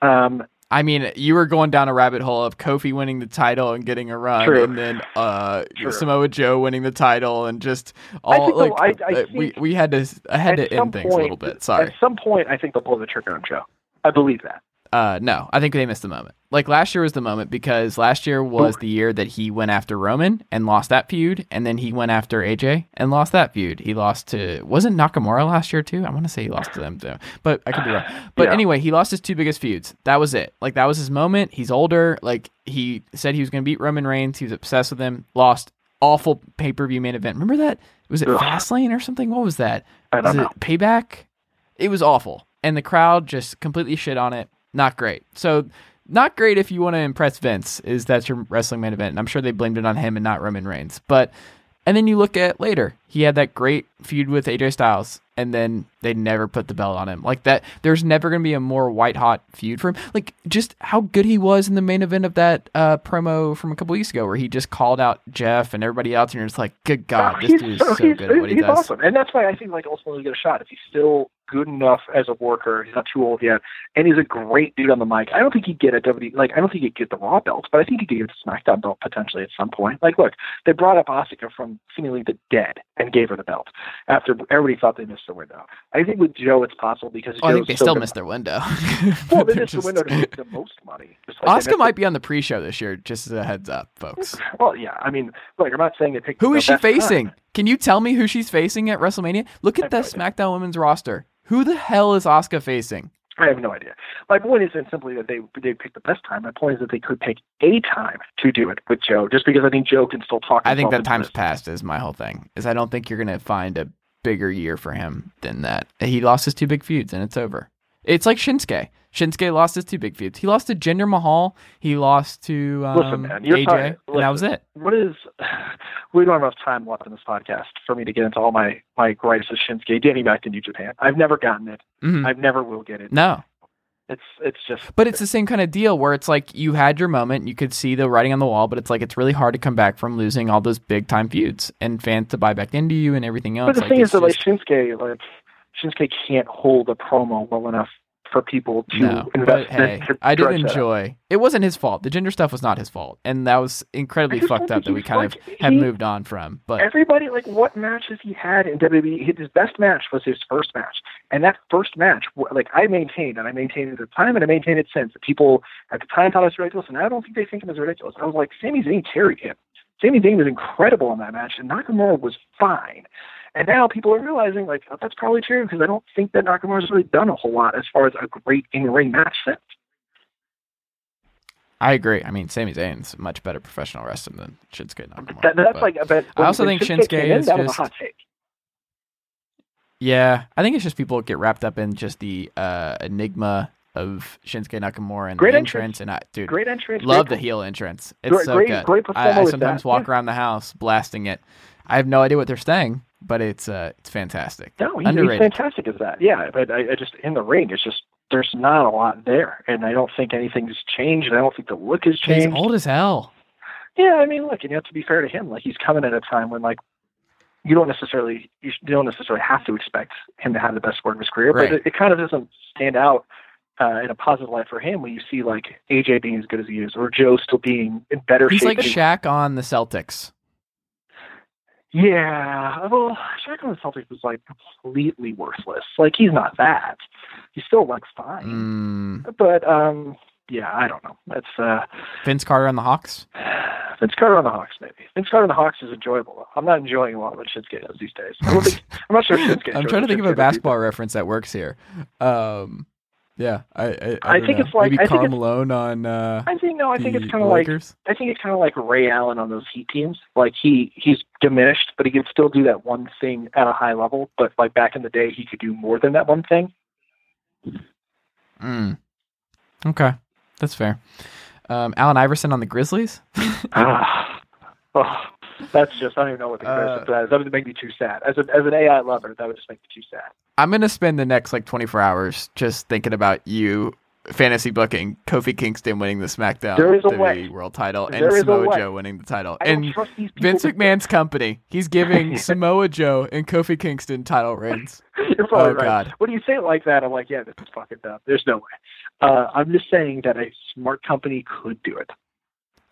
Um, I mean, you were going down a rabbit hole of Kofi winning the title and getting a run, true. and then uh, Samoa Joe winning the title, and just all I like I, I uh, we we had to I had to end things point, a little bit. Sorry. At some point, I think they'll pull the trigger on Joe. I believe that. Uh, no, I think they missed the moment. Like, last year was the moment, because last year was the year that he went after Roman and lost that feud, and then he went after A J and lost that feud. He lost to, wasn't Nakamura last year too? I want to say he lost to them though, but I could be wrong. But yeah. anyway, he lost his two biggest feuds. That was it. Like, that was his moment. He's older. Like, he said he was going to beat Roman Reigns. He was obsessed with him. Lost. Awful pay-per-view main event. Remember that? Was it Ugh. Fastlane or something? What was that? I don't was know. It Payback? It was awful. And the crowd just completely shit on it. Not great. So, not great if you want to impress Vince, is that's your wrestling main event. And I'm sure they blamed it on him and not Roman Reigns. But, and then you look at later, he had that great feud with A J Styles, and then they never put the belt on him. Like, that, there's never going to be a more white hot feud for him. Like, just how good he was in the main event of that uh, promo from a couple weeks ago, where he just called out Jeff and everybody else, and you're just like, good God, oh, this dude is so, so good at what he he's does. He's awesome. And that's why I think, like, ultimately get a shot. If he's still good enough as a worker, he's not too old yet, and he's a great dude on the mic. I don't think he'd get a W, like, I don't think he'd get the Raw belt, but I think he'd get a SmackDown belt potentially at some point. Like, look, they brought up Asuka from seemingly the dead and gave her the belt after everybody thought they missed their window. I think with Joe it's possible, because oh, I think they still missed their window. Well, they missed just... the window to make the most money. Like, Asuka might the... be on the pre-show this year, just as a heads up, folks. Well, yeah, I mean, look, I'm not saying they picked. Who is she facing? Time. Can you tell me who she's facing at WrestleMania? Look at the SmackDown women's roster. Who the hell is Asuka facing? I have no idea. My point isn't simply that they they picked the best time. My point is that they could pick a time to do it with Joe, just because I think Joe can still talk. I think that time's passed is my whole thing. Is I don't think you're going to find a bigger year for him than that. He lost his two big feuds, and it's over. It's like Shinsuke. Shinsuke lost his two big feuds. He lost to Jinder Mahal. He lost to um, listen, man, you're A J, talking, listen, and that was it. What is? We don't have enough time left in this podcast for me to get into all my my gripes with Shinsuke getting back to New Japan. I've never gotten it. Mm-hmm. I've never will get it. No, it's it's just. But it's the same kind of deal where it's like you had your moment. You could see the writing on the wall, but it's like it's really hard to come back from losing all those big time feuds and fans to buy back into you and everything else. But the like, thing is that like Shinsuke, like Shinsuke can't hold a promo well enough for people to no, invest in. Hey, I did enjoy. It wasn't his fault. The gender stuff was not his fault, and that was incredibly fucked up that we kind like, of have he, moved on from. But everybody, like, what matches he had in W W E? His best match was his first match, and that first match, like, I maintained, and I maintained it at the time, and I maintained it since. People at the time thought it was ridiculous, and I don't think they think it was ridiculous. I was like, Sami Zayn carried him. Sami Zayn was incredible in that match, and Nakamura was fine. And now people are realizing, like, oh, that's probably true, because I don't think that Nakamura's really done a whole lot as far as a great in-ring match set. I agree. I mean, Sami Zayn's a much better professional wrestler than Shinsuke Nakamura. That, that's but like, but I also think Shinsuke, Shinsuke is in, that was just... a hot take. Yeah, I think it's just people get wrapped up in just the uh, enigma of Shinsuke Nakamura and great the entrance. entrance. And I, dude, great entrance. Love great the heel entrance. It's great, so great, good. Great I, I sometimes that. walk yeah. around the house blasting it. I have no idea what they're saying, but it's uh, it's fantastic. No, he's, he's fantastic as that. Yeah, but I, I just in the ring, it's just there's not a lot there, and I don't think anything's changed. And I don't think the look has changed. He's old as hell. Yeah, I mean, look, and you know, to be fair to him, like he's coming at a time when like. You don't necessarily you don't necessarily have to expect him to have the best sport of his career, right. but it, it kind of doesn't stand out uh, in a positive light for him when you see like A J being as good as he is, or Joe still being in better He's shape. He's like Shaq on the Celtics. Yeah, well, Shaq on the Celtics was like completely worthless. Like he's not that. He's still like fine, mm. but um, yeah, I don't know. That's uh, Vince Carter on the Hawks. Vince Carter on the Hawks, maybe. Vince Carter on the Hawks is enjoyable. I'm not enjoying a lot of what Shinsuke does these days. I don't think, I'm not sure Shinsuke I'm trying to think of a basketball reference that works here. Um, yeah, I, I, I, I think know. it's like maybe Karl Malone on. Uh, I think no. I think it's kind of like I think it's kind of like Ray Allen on those Heat teams. Like he he's diminished, but he can still do that one thing at a high level. But like back in the day, he could do more than that one thing. Mm. Okay, that's fair. Um, Allen Iverson on the Grizzlies? ah, oh, that's just, I don't even know what the comparison uh, to that is. That would make me too sad. As, a, as an A I lover, that would just make me too sad. I'm going to spend the next like twenty-four hours just thinking about you fantasy booking Kofi Kingston winning the SmackDown W W E World title there and Samoa Joe winning the title. And Vince McMahon's company, he's giving Samoa Joe and Kofi Kingston title reigns. You're probably oh, right. God. When you say it like that, I'm like, yeah, this is fucking dumb. There's no way. Uh, I'm just saying that a smart company could do it.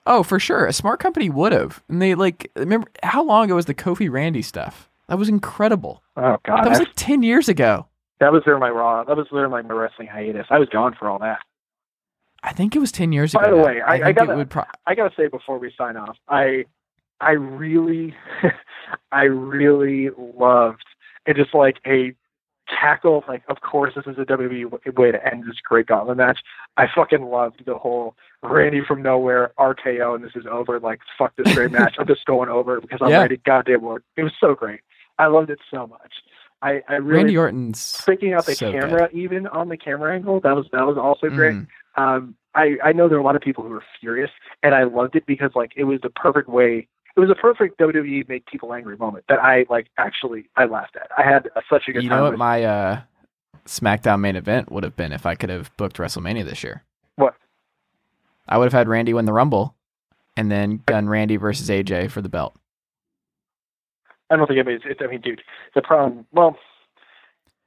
Oh, for sure. A smart company would have. And they, like, remember how long ago was the Kofi Randy stuff? That was incredible. Oh, God. That was like ten years ago. That was during my Raw. That was during my wrestling hiatus. I was gone for all that. I think it was ten years ago. By the way, I, I, I got pro- to say before we sign off, I, I really, I really loved it. Just like a tackle, like, of course, this is a W W E way to end this great gauntlet match. I fucking loved the whole Randy from nowhere, R K O, and this is over. Like, fuck this great match. I'm just going over it because I'm yeah. ready. Goddamn work. It was so great. I loved it so much. I, I really Randy Orton's picking out the so camera, good. even on the camera angle. That was that was also great. Mm. Um, I, I know there are a lot of people who were furious, and I loved it because like it was the perfect way. It was a perfect W W E make people angry moment that I like. Actually, I laughed at. I had a, such a good. You time know what with my uh, SmackDown main event would have been if I could have booked WrestleMania this year. What? I would have had Randy win the Rumble, and then done Randy versus A J for the belt. I don't think anybody's, it's, I mean, dude, the problem, well,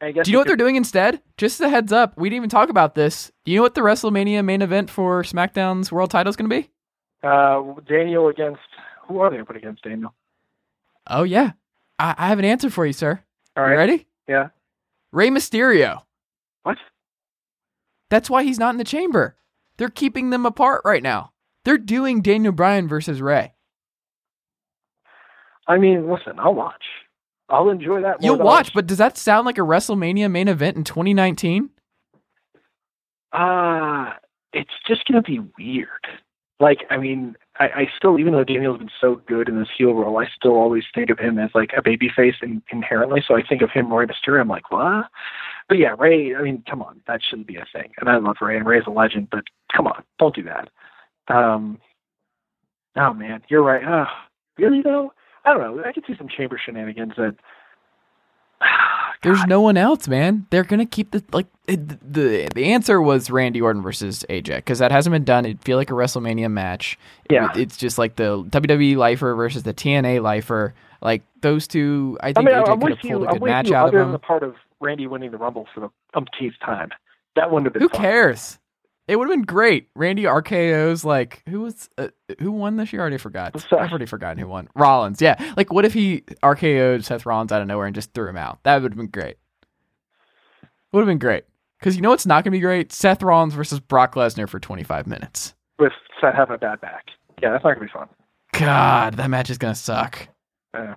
I guess. Do you know what they're doing instead? Just a heads up, we didn't even talk about this. Do you know what the WrestleMania main event for SmackDown's world title is going to be? Uh, Daniel against, who are they going to put against Daniel? Oh, yeah. I, I have an answer for you, sir. All right. You ready? Yeah. Rey Mysterio. What? That's why he's not in the chamber. They're keeping them apart right now. They're doing Daniel Bryan versus Rey. I mean, listen, I'll watch. I'll enjoy that. You'll watch, but does that sound like a WrestleMania main event in twenty nineteen? Uh, it's just going to be weird. Like, I mean, I, I still, even though Daniel's been so good in this heel role, I still always think of him as like a babyface in, inherently. So I think of him, Rey Mysterio, I'm like, what? But yeah, Rey, I mean, come on. That shouldn't be a thing. And I love Rey, and Rey's a legend, but come on. Don't do that. Um, oh, man. You're right. Uh, really, though? I don't know. I could see some chamber shenanigans. That ah, there's no one else, man. They're gonna keep the like the the, the answer was Randy Orton versus A J because that hasn't been done. It'd feel like a WrestleMania match. Yeah, it, it's just like the W W E lifer versus the T N A lifer. Like those two, I think I mean, A J could have pulled you, a good match you, out of them. I'm with you. Other than the part of Randy winning the Rumble for the umpteenth time, that wouldn't have been. Who fun. cares? It would have been great. Randy R K O's like, who was uh, who won this year? I already forgot. I've already forgotten who won. Rollins, yeah. Like, what if he R K O'd Seth Rollins out of nowhere and just threw him out? That would have been great. Would have been great. Because you know what's not going to be great? Seth Rollins versus Brock Lesnar for twenty-five minutes. With Seth having a bad back. Yeah, that's not going to be fun. God, that match is going to suck. Uh,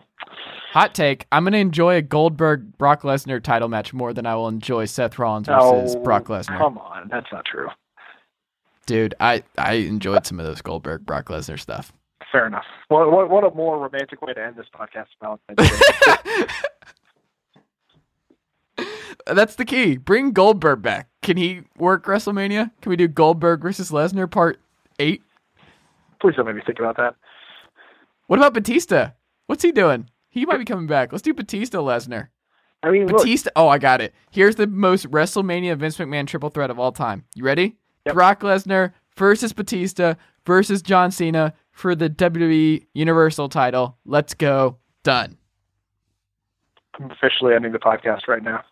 Hot take, I'm going to enjoy a Goldberg Brock Lesnar title match more than I will enjoy Seth Rollins versus oh, Brock Lesnar. Come on, that's not true. Dude, I, I enjoyed some of those Goldberg, Brock Lesnar stuff. Fair enough. Well, what, what a more romantic way to end this podcast. that's the key. Bring Goldberg back. Can he work WrestleMania? Can we do Goldberg versus Lesnar part eight? Please don't make me think about that. What about Batista? What's he doing? He might be coming back. Let's do Batista Lesnar. I mean, Batista. Look. Oh, I got it. Here's the most WrestleMania Vince McMahon triple threat of all time. You ready? Yep. Brock Lesnar versus Batista versus John Cena for the W W E Universal title. Let's go. Done. I'm officially ending the podcast right now.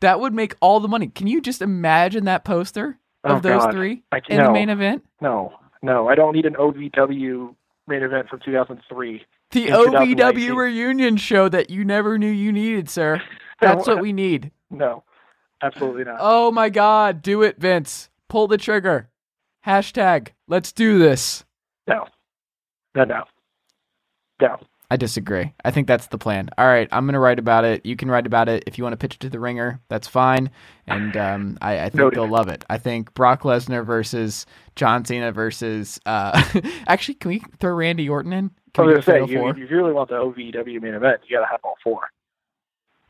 That would make all the money. Can you just imagine that poster of oh, those God. three I, in no, the main event? No, no. I don't need an O V W main event from two thousand three. The O V W reunion show that you never knew you needed, sir. That's what we need. No, absolutely not. Oh my God. Do it, Vince. Pull the trigger. Hashtag, let's do this. No, no, no, no. I disagree. I think that's the plan. All right, I'm going to write about it. You can write about it. If you want to pitch it to the Ringer, that's fine. And um, I, I think Noted. They'll love it. I think Brock Lesnar versus John Cena versus... Uh, actually, can we throw Randy Orton in? Can I was going to say, you, you really want the O V W main event. You got to have all four.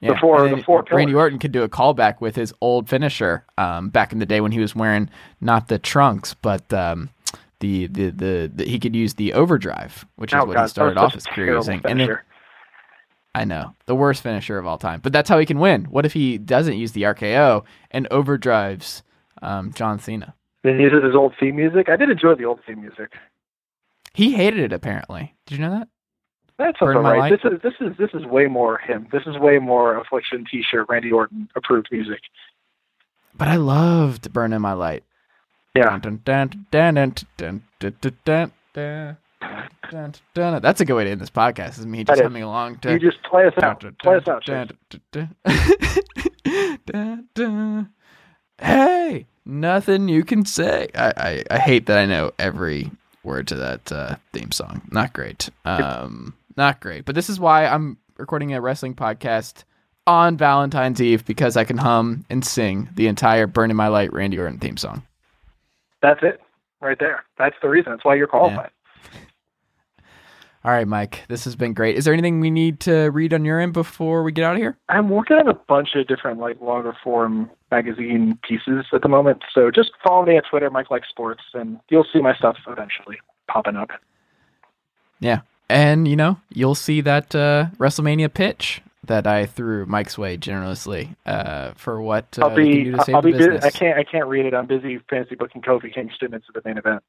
Yeah. The four, the four Randy Orton could do a callback with his old finisher um, back in the day when he was wearing not the trunks, but... Um, The, the the the he could use the overdrive, which is oh, what God, he started off his career using. And then, I know the worst finisher of all time, but that's how he can win. What if he doesn't use the R K O and overdrives um, John Cena? Then uses his old theme music. I did enjoy the old theme music. He hated it apparently. Did you know that? That's all right. This is this is this is way more him. This is way more Affliction T-shirt Randy Orton approved music. But I loved "Burn in My Light." Yeah. That's a good way to end this podcast. Is me just humming along to. You just play us out. Play us out. Hey, nothing you can say. I, I, I hate that I know every word to that uh, theme song. Not great. Um, not great. But this is why I'm recording a wrestling podcast on Valentine's Eve, because I can hum and sing the entire "Burn in My Light" Randy Orton theme song. That's it right there. That's the reason. That's why you're qualified. Yeah. All right, Mike, this has been great. Is there anything we need to read on your end before we get out of here? I'm working on a bunch of different like longer form magazine pieces at the moment. So just follow me on Twitter, Mike Likes Sports, and you'll see my stuff eventually popping up. Yeah. And you know, you'll see that uh, WrestleMania pitch that I threw Mike's way generously uh, for what uh, I'll be, we can do to save I'll the be business. I can't, I can't read it. I'm busy fantasy booking Kofi Kingston into the main event.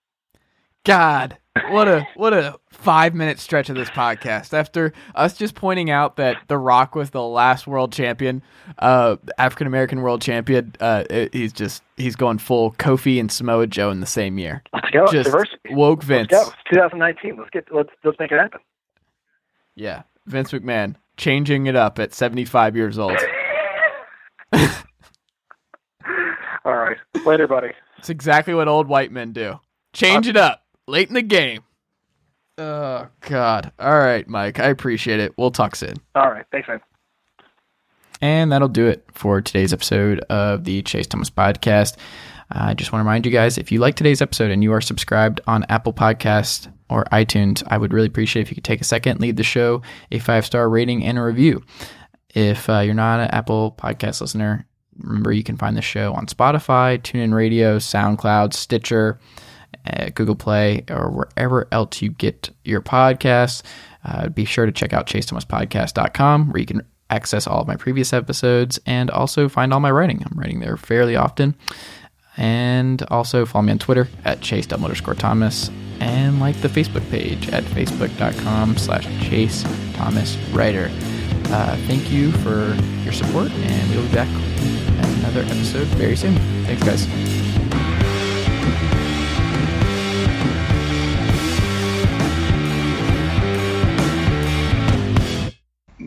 God, what a what a five-minute stretch of this podcast. After us just pointing out that The Rock was the last world champion, uh, African-American world champion, uh, he's just he's going full Kofi and Samoa Joe in the same year. Let's go. Just diversity. Woke Vince. Let's go. It's twenty nineteen. Let's, get, let's, let's make it happen. Yeah, Vince McMahon. Changing it up at seventy-five years old. All right. Later, buddy. It's exactly what old white men do. Change I'm... it up late in the game. Oh, God. All right, Mike. I appreciate it. We'll talk soon. All right. Thanks, man. And that'll do it for today's episode of the Chase Thomas Podcast. I just want to remind you guys, if you like today's episode and you are subscribed on Apple Podcasts or iTunes, I would really appreciate if you could take a second, leave the show a five-star rating and a review. If uh, you're not an Apple Podcast listener, remember you can find the show on Spotify, TuneIn Radio, SoundCloud, Stitcher, uh, Google Play, or wherever else you get your podcasts. Uh, be sure to check out chase thomas podcast dot com where you can access all of my previous episodes and also find all my writing. I'm writing there fairly often. And also follow me on Twitter at Chase double underscore Thomas and like the Facebook page at facebook.com slash Chase Thomas Writer. Uh, thank you for your support, and we'll be back with another episode very soon. Thanks, guys.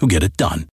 who get it done.